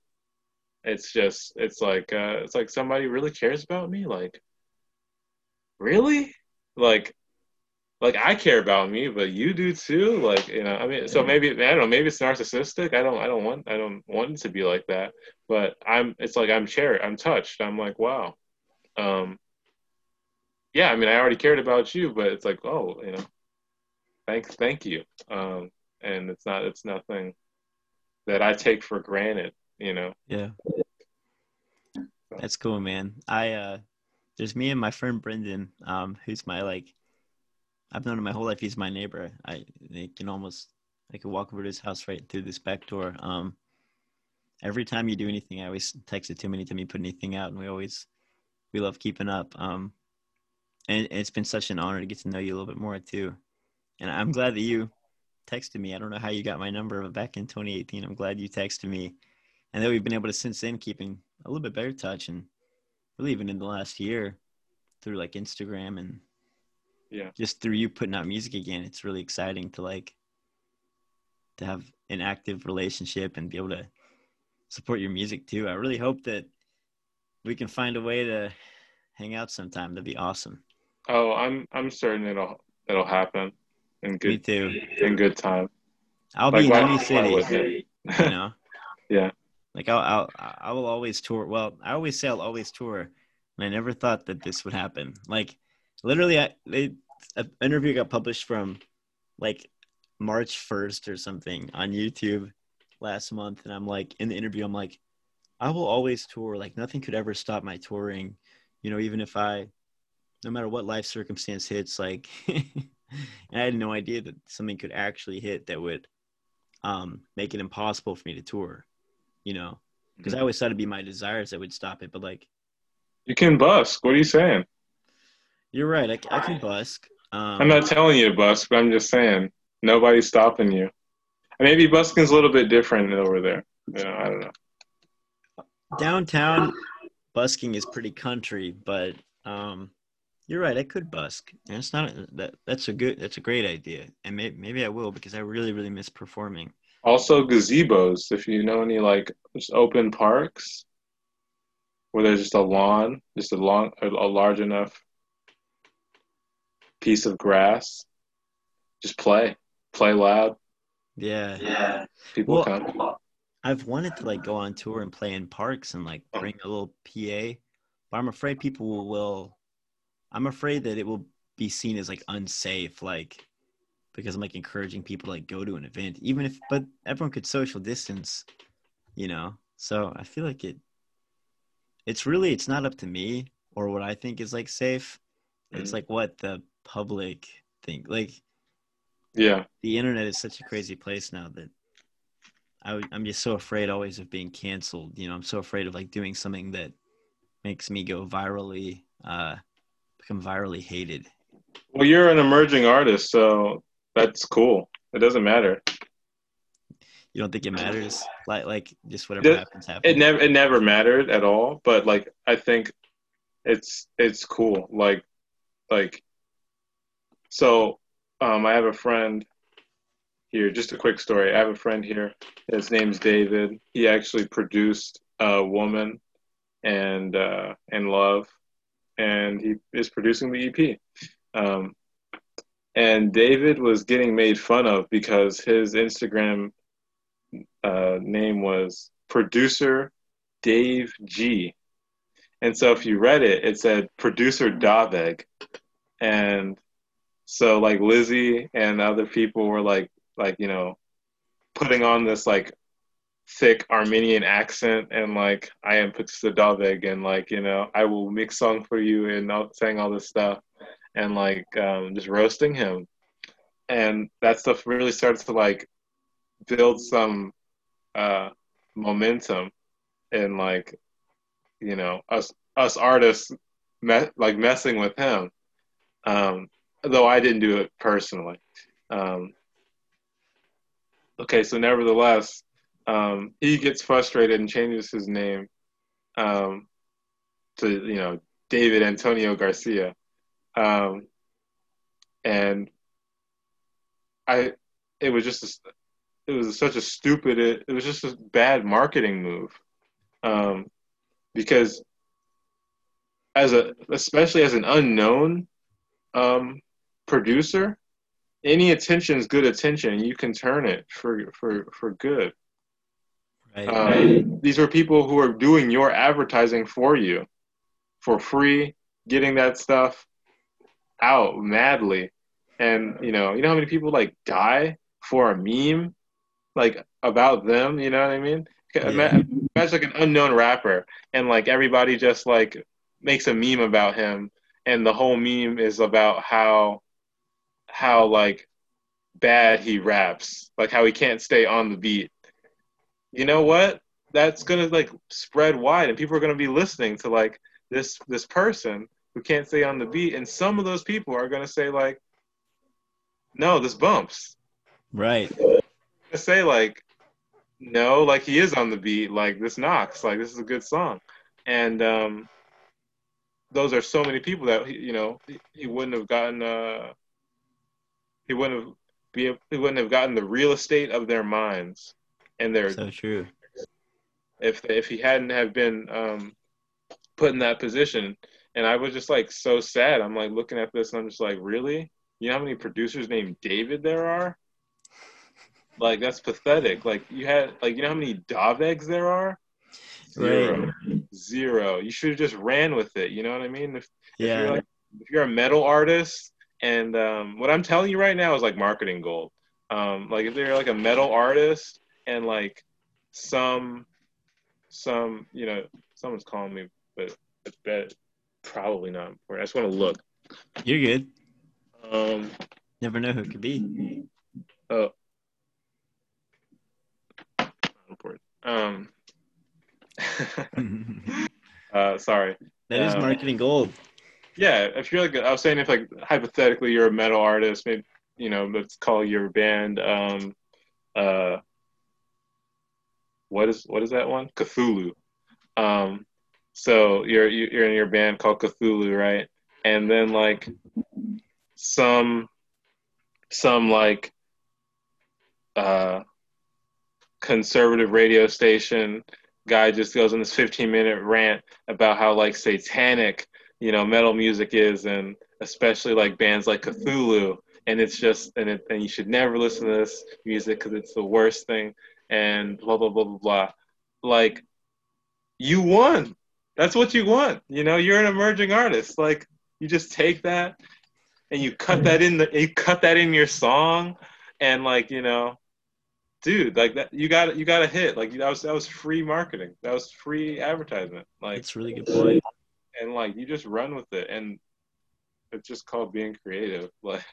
it's like somebody really cares about me. Like, really? Like I care about me, but you do too. Like, you know, I mean, so maybe, I don't know, maybe it's narcissistic. I don't want it to be like that, but I'm touched. I'm like, wow. Yeah. I mean, I already cared about you, but it's like, oh, you know, thank you. And it's nothing that I take for granted, you know? Yeah. That's cool, man. There's me and my friend, Brendan, who's my, like, I've known him my whole life. He's my neighbor. I can walk over to his house right through this back door. Every time you do anything, I always text it to him anytime you put anything out, and we love keeping up. And it's been such an honor to get to know you a little bit more too. And I'm glad that you texted me. I don't know how you got my number, but back in 2018, I'm glad you texted me. And then we've been able to since then keeping a little bit better touch, and really even in the last year through like Instagram and yeah, just through you putting out music again, it's really exciting to like to have an active relationship and be able to support your music too. I really hope that we can find a way to hang out sometime. That'd be awesome. Oh, I'm certain it'll happen in good. Me too. In good time. I'll like, be in any city, you know. Yeah. Like I will always tour. Well, I always say I'll always tour, and I never thought that this would happen. Like. Literally, an interview got published from like March 1st or something on YouTube last month. And I'm like, in the interview, I'm like, I will always tour. Like nothing could ever stop my touring. You know, even if no matter what life circumstance hits, like, and I had no idea that something could actually hit that would make it impossible for me to tour, you know, because I always thought it'd be my desires that would stop it. But like. You can busk. What are you saying? You're right. I can busk. I'm not telling you to busk, but I'm just saying nobody's stopping you. Maybe busking's a little bit different over there. You know, I don't know. Downtown busking is pretty country, but you're right. I could busk, and it's not that. That's a great idea, and maybe I will because I really, really miss performing. Also, gazebos. If you know any like just open parks where there's just a lawn, just a large enough piece of grass, just play loud. Yeah. People come. I've wanted to like go on tour and play in parks and like bring a little PA, but I'm afraid that it will be seen as like unsafe, like because I'm like encouraging people to like go to an event, but everyone could social distance, you know. So I feel like it's not up to me or what I think is like safe. It's like what the public think. Like, yeah, the internet is such a crazy place now that I'm just so afraid always of being canceled. You know, I'm so afraid of like doing something that makes me go virally, become virally hated. Well, you're an emerging artist, so that's cool. It doesn't matter. You don't think it matters? Like just whatever happens. It never mattered at all. But like, I think it's cool. Like, so I have a friend here, just a quick story. I have a friend here, his name's David. He actually produced Woman and Love, and he is producing the EP. And David was getting made fun of because his Instagram name was Producer Dave G. And so if you read it, it said Producer Daveg. And so like Lizzie and other people were like, you know, putting on this like thick Armenian accent and like, I am Producer Daveg and like, you know, I will make song for you and saying all this stuff and like just roasting him. And that stuff really starts to like build some momentum and like, you know, us artists messing with him, though I didn't do it personally. Okay, so nevertheless, he gets frustrated and changes his name to, you know, David Antonio Garcia. And it was just, it was such a stupid, it was just a bad marketing move. Because especially as an unknown producer, any attention is good attention. You can turn it for good. Right. These were people who are doing your advertising for you for free, getting that stuff out madly. And you know how many people like die for a meme like about them, you know what I mean? Yeah. Imagine like an unknown rapper and like everybody just like makes a meme about him, and the whole meme is about how like bad he raps, like how he can't stay on the beat. You know what? That's gonna like spread wide, and people are gonna be listening to like this person who can't stay on the beat, and some of those people are gonna say like, no, this bumps. Right. I say like, no, like he is on the beat, like this knocks, like this is a good song. And those are so many people that he wouldn't have gotten he wouldn't have gotten the real estate of their minds and their so true. If he hadn't have been put in that position. And I was just like so sad. I'm like looking at this and I'm just like, really? You know how many producers named David there are? Like that's pathetic. Like you had like, you know how many Davegs there are? Zero. Right. Zero. You should have just ran with it. You know what I mean? If you're like, if you're a metal artist, and what I'm telling you right now is like marketing gold. Like if they're like a metal artist and like some you know, someone's calling me, but it's bad. Probably not important. I just want to look. You're good. Never know who it could be. Oh. Not important. Sorry. That is marketing gold. Yeah, if you're like, I was saying, if like hypothetically you're a metal artist, maybe, you know, let's call your band what is that one? Cthulhu. So you're in your band called Cthulhu, right? And then like some like conservative radio station guy just goes on this 15-minute rant about how like satanic, you know, metal music is, and especially like bands like Cthulhu, and it's just and you should never listen to this music because it's the worst thing, and blah blah blah blah blah. Like, you won. That's what you want. You know, you're an emerging artist. Like, you just take that and you cut that in your song, and like, you know, dude, like that you got a hit. Like that was free marketing. That was free advertisement. Like, it's really good point. And like, you just run with it, and it's just called being creative. Like,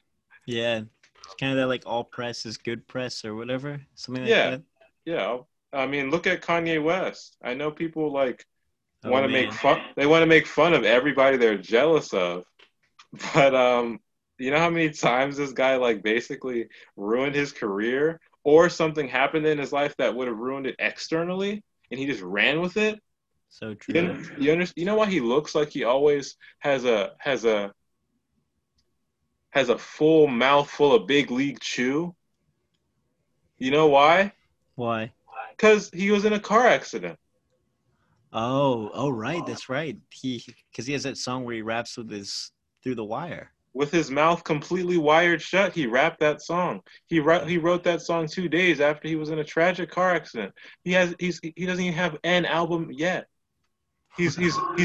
yeah, it's kind of that like all press is good press or whatever, something like that. Yeah, I mean, look at Kanye West. I know people like want to make fun. They want to make fun of everybody they're jealous of, but you know how many times this guy like basically ruined his career, or something happened in his life that would have ruined it externally, and he just ran with it. So true. You understand? You know why he looks like he always has a full mouthful of big league chew? You know why? Why? Because he was in a car accident. Oh, right, that's right. Because he has that song where he raps with his through the wire. With his mouth completely wired shut, he rapped that song. He wrote that song 2 days after he was in a tragic car accident. He doesn't even have an album yet. He's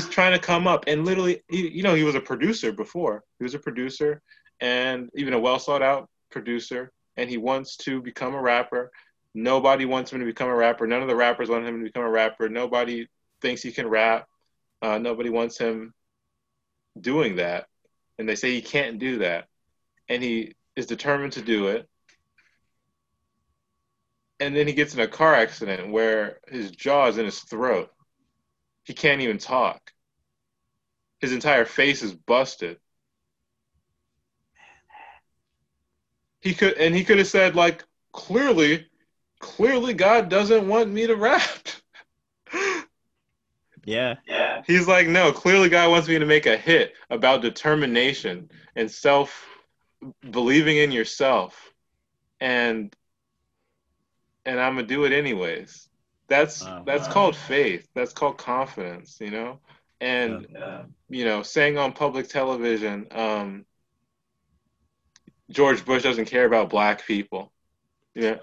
trying to come up, and literally, he was a producer before. He was a producer, and even a well sought out producer, and he wants to become a rapper. Nobody wants him to become a rapper. None of the rappers want him to become a rapper. Nobody thinks he can rap. Nobody wants him doing that. And they say he can't do that. And he is determined to do it. And then he gets in a car accident where his jaw is in his throat. He can't even talk. His entire face is busted. He could have said, like, clearly God doesn't want me to rap. Yeah. He's like, no, clearly God wants me to make a hit about determination and believing in yourself. And I'm going to do it anyways. That's called faith. That's called confidence, you know? And, you know, saying on public television, George Bush doesn't care about black people. Yeah.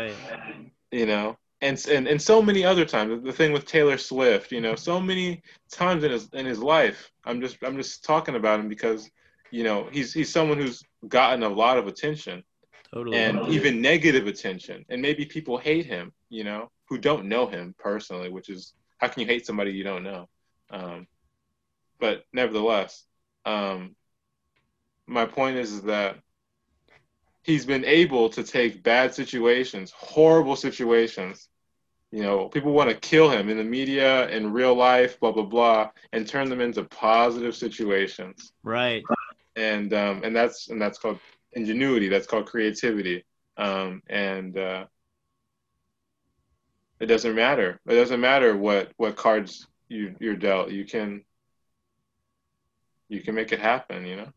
You know, and so many other times, the thing with Taylor Swift, you know, so many times in his life, I'm just talking about him because, you know, he's someone who's gotten a lot of attention. Totally. And even negative attention. And maybe people hate him, you know, who don't know him personally, which is, how can you hate somebody you don't know? But nevertheless, my point is that he's been able to take bad situations, horrible situations. You know, people want to kill him in the media, in real life, blah, blah, blah, and turn them into positive situations. Right. And that's called ingenuity. That's called creativity. And it doesn't matter. It doesn't matter what cards you're dealt. You can make it happen, you know?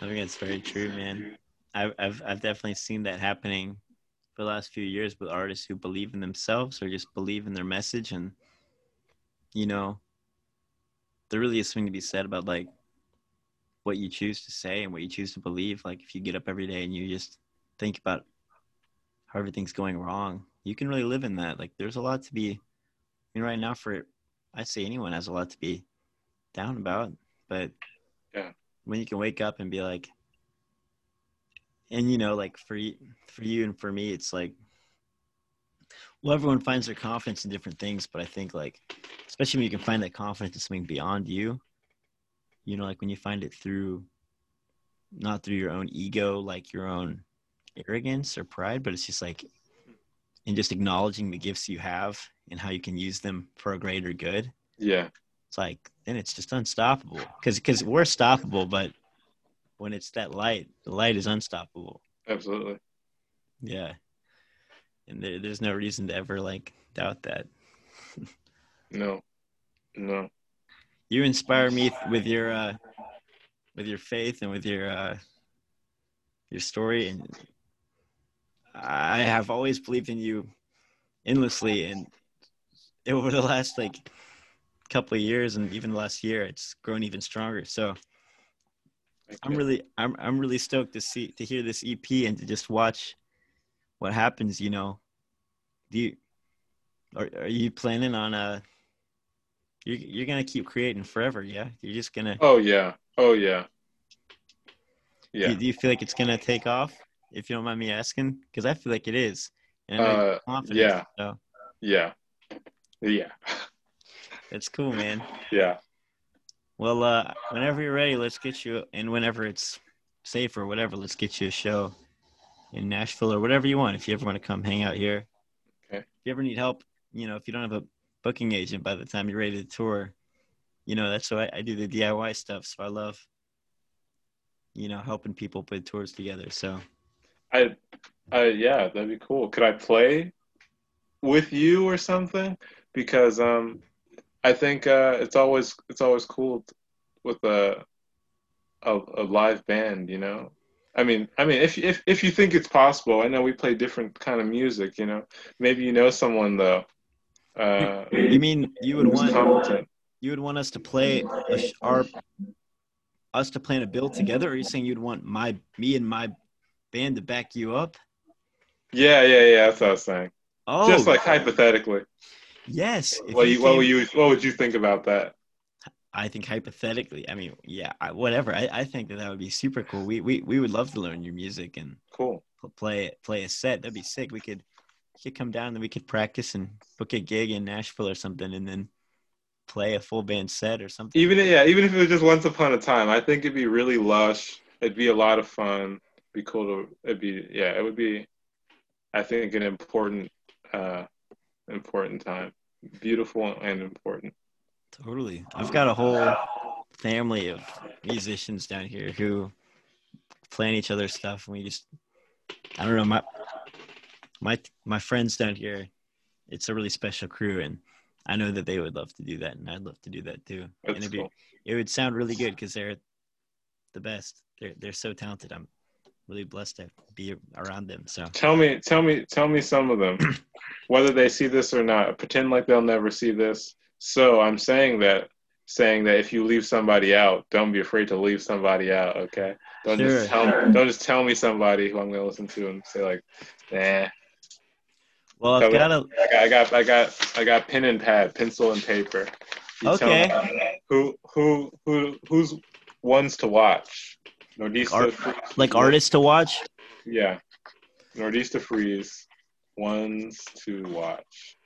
I think that's very true, man. I've definitely seen that happening for the last few years with artists who believe in themselves or just believe in their message. And, you know, there really is something to be said about, like, what you choose to say and what you choose to believe. Like, if you get up every day and you just think about how everything's going wrong, you can really live in that. Like, there's a lot to be, I mean, right now I say anyone has a lot to be down about. But yeah, when you can wake up and be like, and you know, like for you and for me, it's like, well, everyone finds their confidence in different things, but I think, like, especially when you can find that confidence in something beyond you, you know, like when you find it through, not through your own ego, like your own arrogance or pride, but it's just like, and just acknowledging the gifts you have and how you can use them for a greater good. Yeah. It's like, then it's just unstoppable because we're stoppable, but when it's that light, the light is unstoppable. Absolutely. Yeah. And there's no reason to ever, like, doubt that. No. You inspire me with your faith and with your story. And I have always believed in you endlessly. And over the last, like, couple of years and even the last year, it's grown even stronger. So I'm really stoked to hear this EP and to just watch what happens, you know. Are you planning on you're going to keep creating forever? Yeah. You're just going to, Oh yeah. Do you feel like it's going to take off, if you don't mind me asking? Cause I feel like it is. And I'm confident. Yeah. So. Yeah. That's cool, man. Yeah. Well, whenever you're ready, let's get you, and whenever it's safe or whatever, let's get you a show in Nashville or whatever you want. If you ever want to come hang out here, okay. If you ever need help, you know, if you don't have a booking agent by the time you're ready to tour, you know, that's why I do the DIY stuff. So I love, you know, helping people put tours together. So yeah, that'd be cool. Could I play with you or something? Because, I think it's always cool with a live band, you know. I mean, if you think it's possible, I know we play different kind of music, you know. Maybe you know someone though. You mean you would want us to play us to plan a bill together, or are you saying you'd want me and my band to back you up? Yeah. That's what I was saying. Oh, just like hypothetically. Yes. What would you think about that? I think hypothetically, I mean, yeah, whatever. I think that would be super cool. We would love to learn your music and cool play a set. That'd be sick. We could come down and we could practice and book a gig in Nashville or something, and then play a full band set or something. Even if it was just once upon a time, I think it'd be really lush. It'd be a lot of fun. It'd be cool it would be, I think, an important time. Beautiful and important. Totally. I've got a whole family of musicians down here who plan each other's stuff, and we just I don't know, my friends down here, it's a really special crew, and I know that they would love to do that, and I'd love to do that too. That's and cool. It would sound really good because they're the best. They're so talented. I'm really blessed to be around them. So tell me some of them, whether they see this or not. Pretend like they'll never see this. So I'm saying that if you leave somebody out, don't be afraid to leave somebody out. Okay, don't just tell me somebody who I'm gonna listen to and say like, nah. Well, I got pen and pad, pencil and paper. You okay. Who's ones to watch? Nordista Freeze. Like artists to watch? Yeah. Nordista Freeze, ones to watch.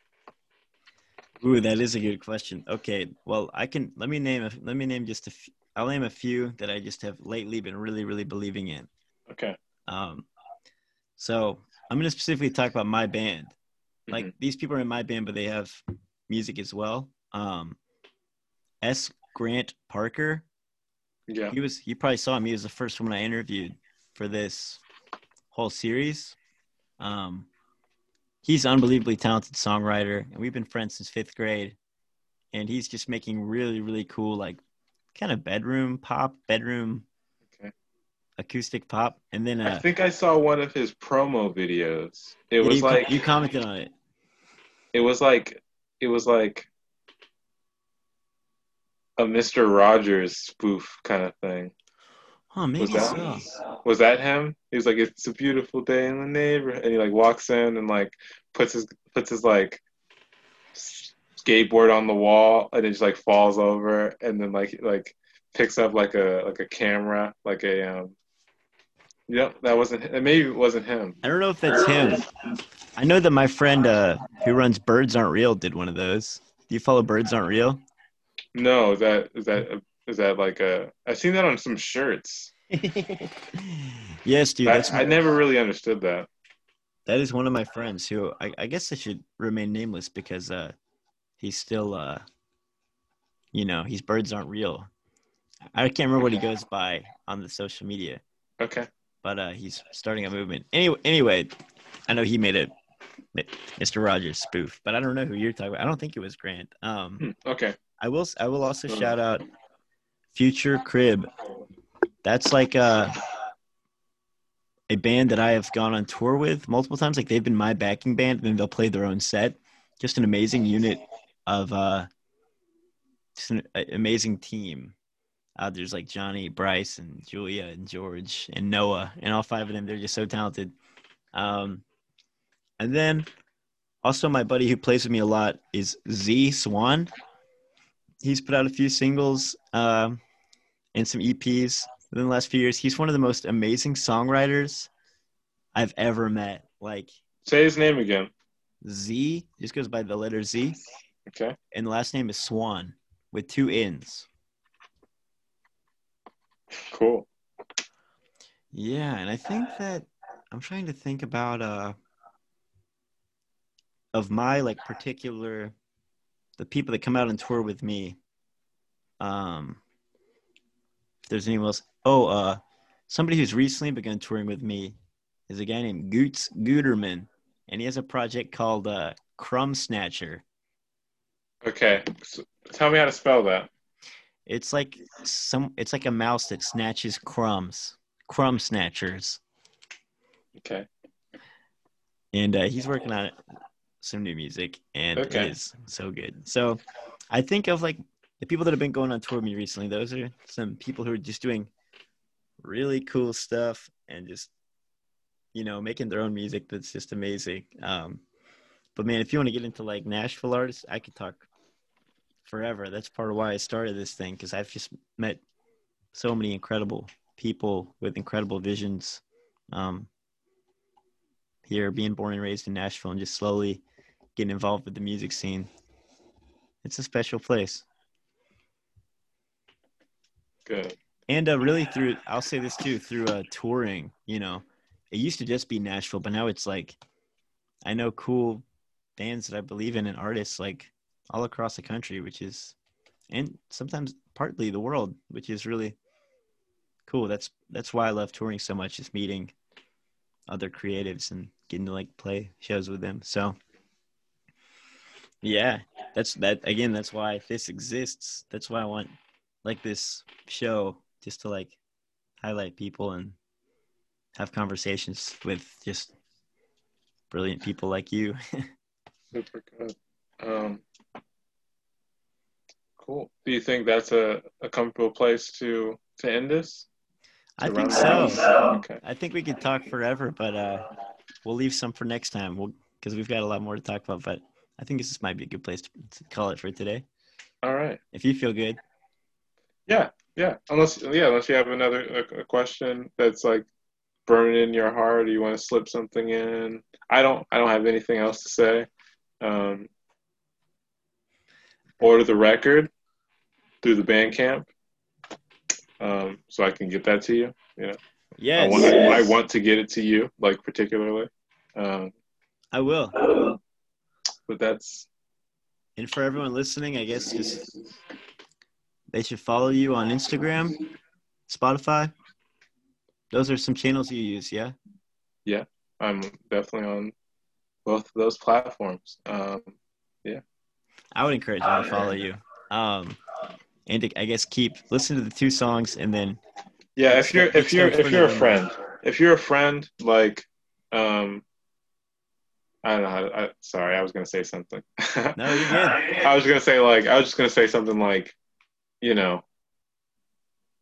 Ooh, that is a good question. Okay, well, I'll name a few that I just have lately been really, really believing in. Okay. So I'm gonna specifically talk about my band. Like these people are in my band, but they have music as well. S. Grant Parker. Yeah. You probably saw him. He was the first one I interviewed for this whole series. He's an unbelievably talented songwriter, and we've been friends since 5th grade. And he's just making really, really cool, like kind of bedroom acoustic pop. And then I think I saw one of his promo videos. You commented on it. It was like a Mr. Rogers spoof kind of thing. Oh, maybe was that him? He's like, "It's a beautiful day in the neighborhood," and he like walks in and like puts his like skateboard on the wall, and it just like falls over, and then like picks up like a camera, like a Yep, that wasn't him. Maybe it wasn't him. I don't know if that's him. I know that my friend who runs Birds Aren't Real did one of those. Do you follow Birds Aren't Real? No, is that like a? I've seen that on some shirts. Yes, dude. I never really understood that. That is one of my friends who I guess I should remain nameless because he's still his Birds Aren't Real. I can't remember what he goes by on the social media. Okay. But he's starting a movement. Anyway, I know he made a Mr. Rogers spoof, but I don't know who you're talking about. I don't think it was Grant. Okay. I will also shout out Future Crib. That's like a band that I have gone on tour with multiple times. Like they've been my backing band, and then they'll play their own set. Just an amazing unit of just an amazing team. There's like Johnny, Bryce, and Julia, and George, and Noah, and all 5 of them. They're just so talented. And then also my buddy who plays with me a lot is Z Swan. He's put out a few singles and some EPs within the last few years. He's one of the most amazing songwriters I've ever met. Like, say his name again. Z just goes by the letter Z. Okay. And the last name is Swan with 2 N's. Cool. Yeah, and I think that I'm trying to think about of my like particular the people that come out and tour with me. If there's anyone else, somebody who's recently begun touring with me is a guy named Goots Guderman, and he has a project called Crumb Snatcher. Okay, so tell me how to spell that. It's like a mouse that snatches crumbs. Crumb Snatchers. Okay. And he's working on some new music, and it is so good. So I think of like the people that have been going on tour with me recently. Those are some people who are just doing really cool stuff and just, making their own music that's just amazing. But man, if you want to get into like Nashville artists, I could talk forever. That's part of why I started this thing, because I've just met so many incredible people with incredible visions here, being born and raised in Nashville, and just slowly getting involved with the music scene. It's a special place. Good. And really I'll say this too, through touring, it used to just be Nashville, but now it's like, I know cool bands that I believe in and artists like all across the country, and sometimes partly the world, which is really cool. That's why I love touring so much, is meeting other creatives and getting to like play shows with them. So yeah, that's that again, that's why this exists. That's why I want like this show, just to like highlight people and have conversations with just brilliant people like you. Super good. Cool. Do you think that's a comfortable place to end this? I think so. Okay. I think we could talk forever, but we'll leave some for next time. We'll, because we've got a lot more to talk about, but I think this might be a good place to call it for today. All right. If you feel good. Yeah. Yeah. Unless you have another a question that's like burning in your heart, or you want to slip something in. I don't have anything else to say. Order the record through the Bandcamp, so I can get that to you. You know, yes, I want to get it to you, like particularly. I will. But that's. And for everyone listening, I guess just they should follow you on Instagram, Spotify. Those are some channels you use, yeah? Yeah, I'm definitely on both of those platforms. Yeah. I would encourage them to follow you. And to, I guess listen to the two songs and then if you're a friend, like I don't know how to, sorry, I was gonna say something. No, you did. I was just gonna say something like, you know,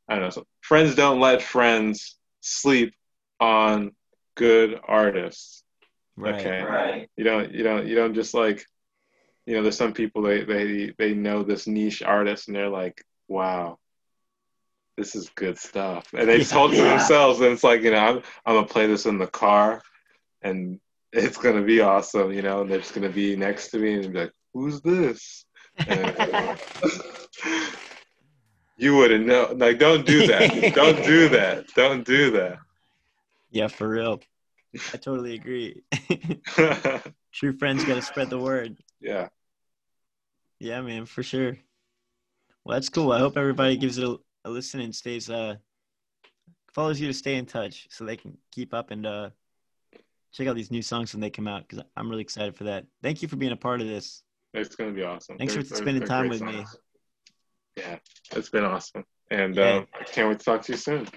I don't know, so friends don't let friends sleep on good artists. Right. Okay. Right. You don't just like, you know, there's some people they know this niche artist and they're like, wow, this is good stuff. And they just hold it to themselves, and it's like, you know, I'm gonna play this in the car and it's gonna be awesome, you know, and they're just gonna be next to me and be like, who's this? And you wouldn't know. Like, don't do that. Don't do that. Don't do that. Yeah, for real. I totally agree. True friends gotta spread the word. Yeah. Yeah, man, for sure. Well, that's cool. I hope everybody gives it a listen and stays follows you to stay in touch so they can keep up and check out these new songs when they come out, because I'm really excited for that. Thank you for being a part of this. It's gonna be awesome. Thanks for spending time with me. Yeah, it's been awesome, and I can't wait to talk to you soon.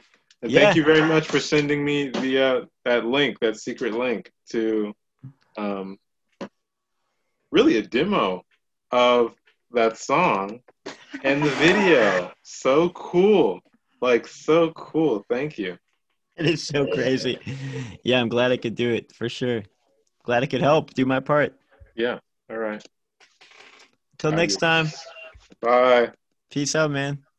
And thank you very much for sending me the that link, that secret link to really a demo of that song and the video. So cool. Like, so cool. Thank you. It is so crazy. Yeah, I'm glad I could do it for sure. Glad I could help do my part. Yeah. All right. Till next time. Bye. Peace out, man.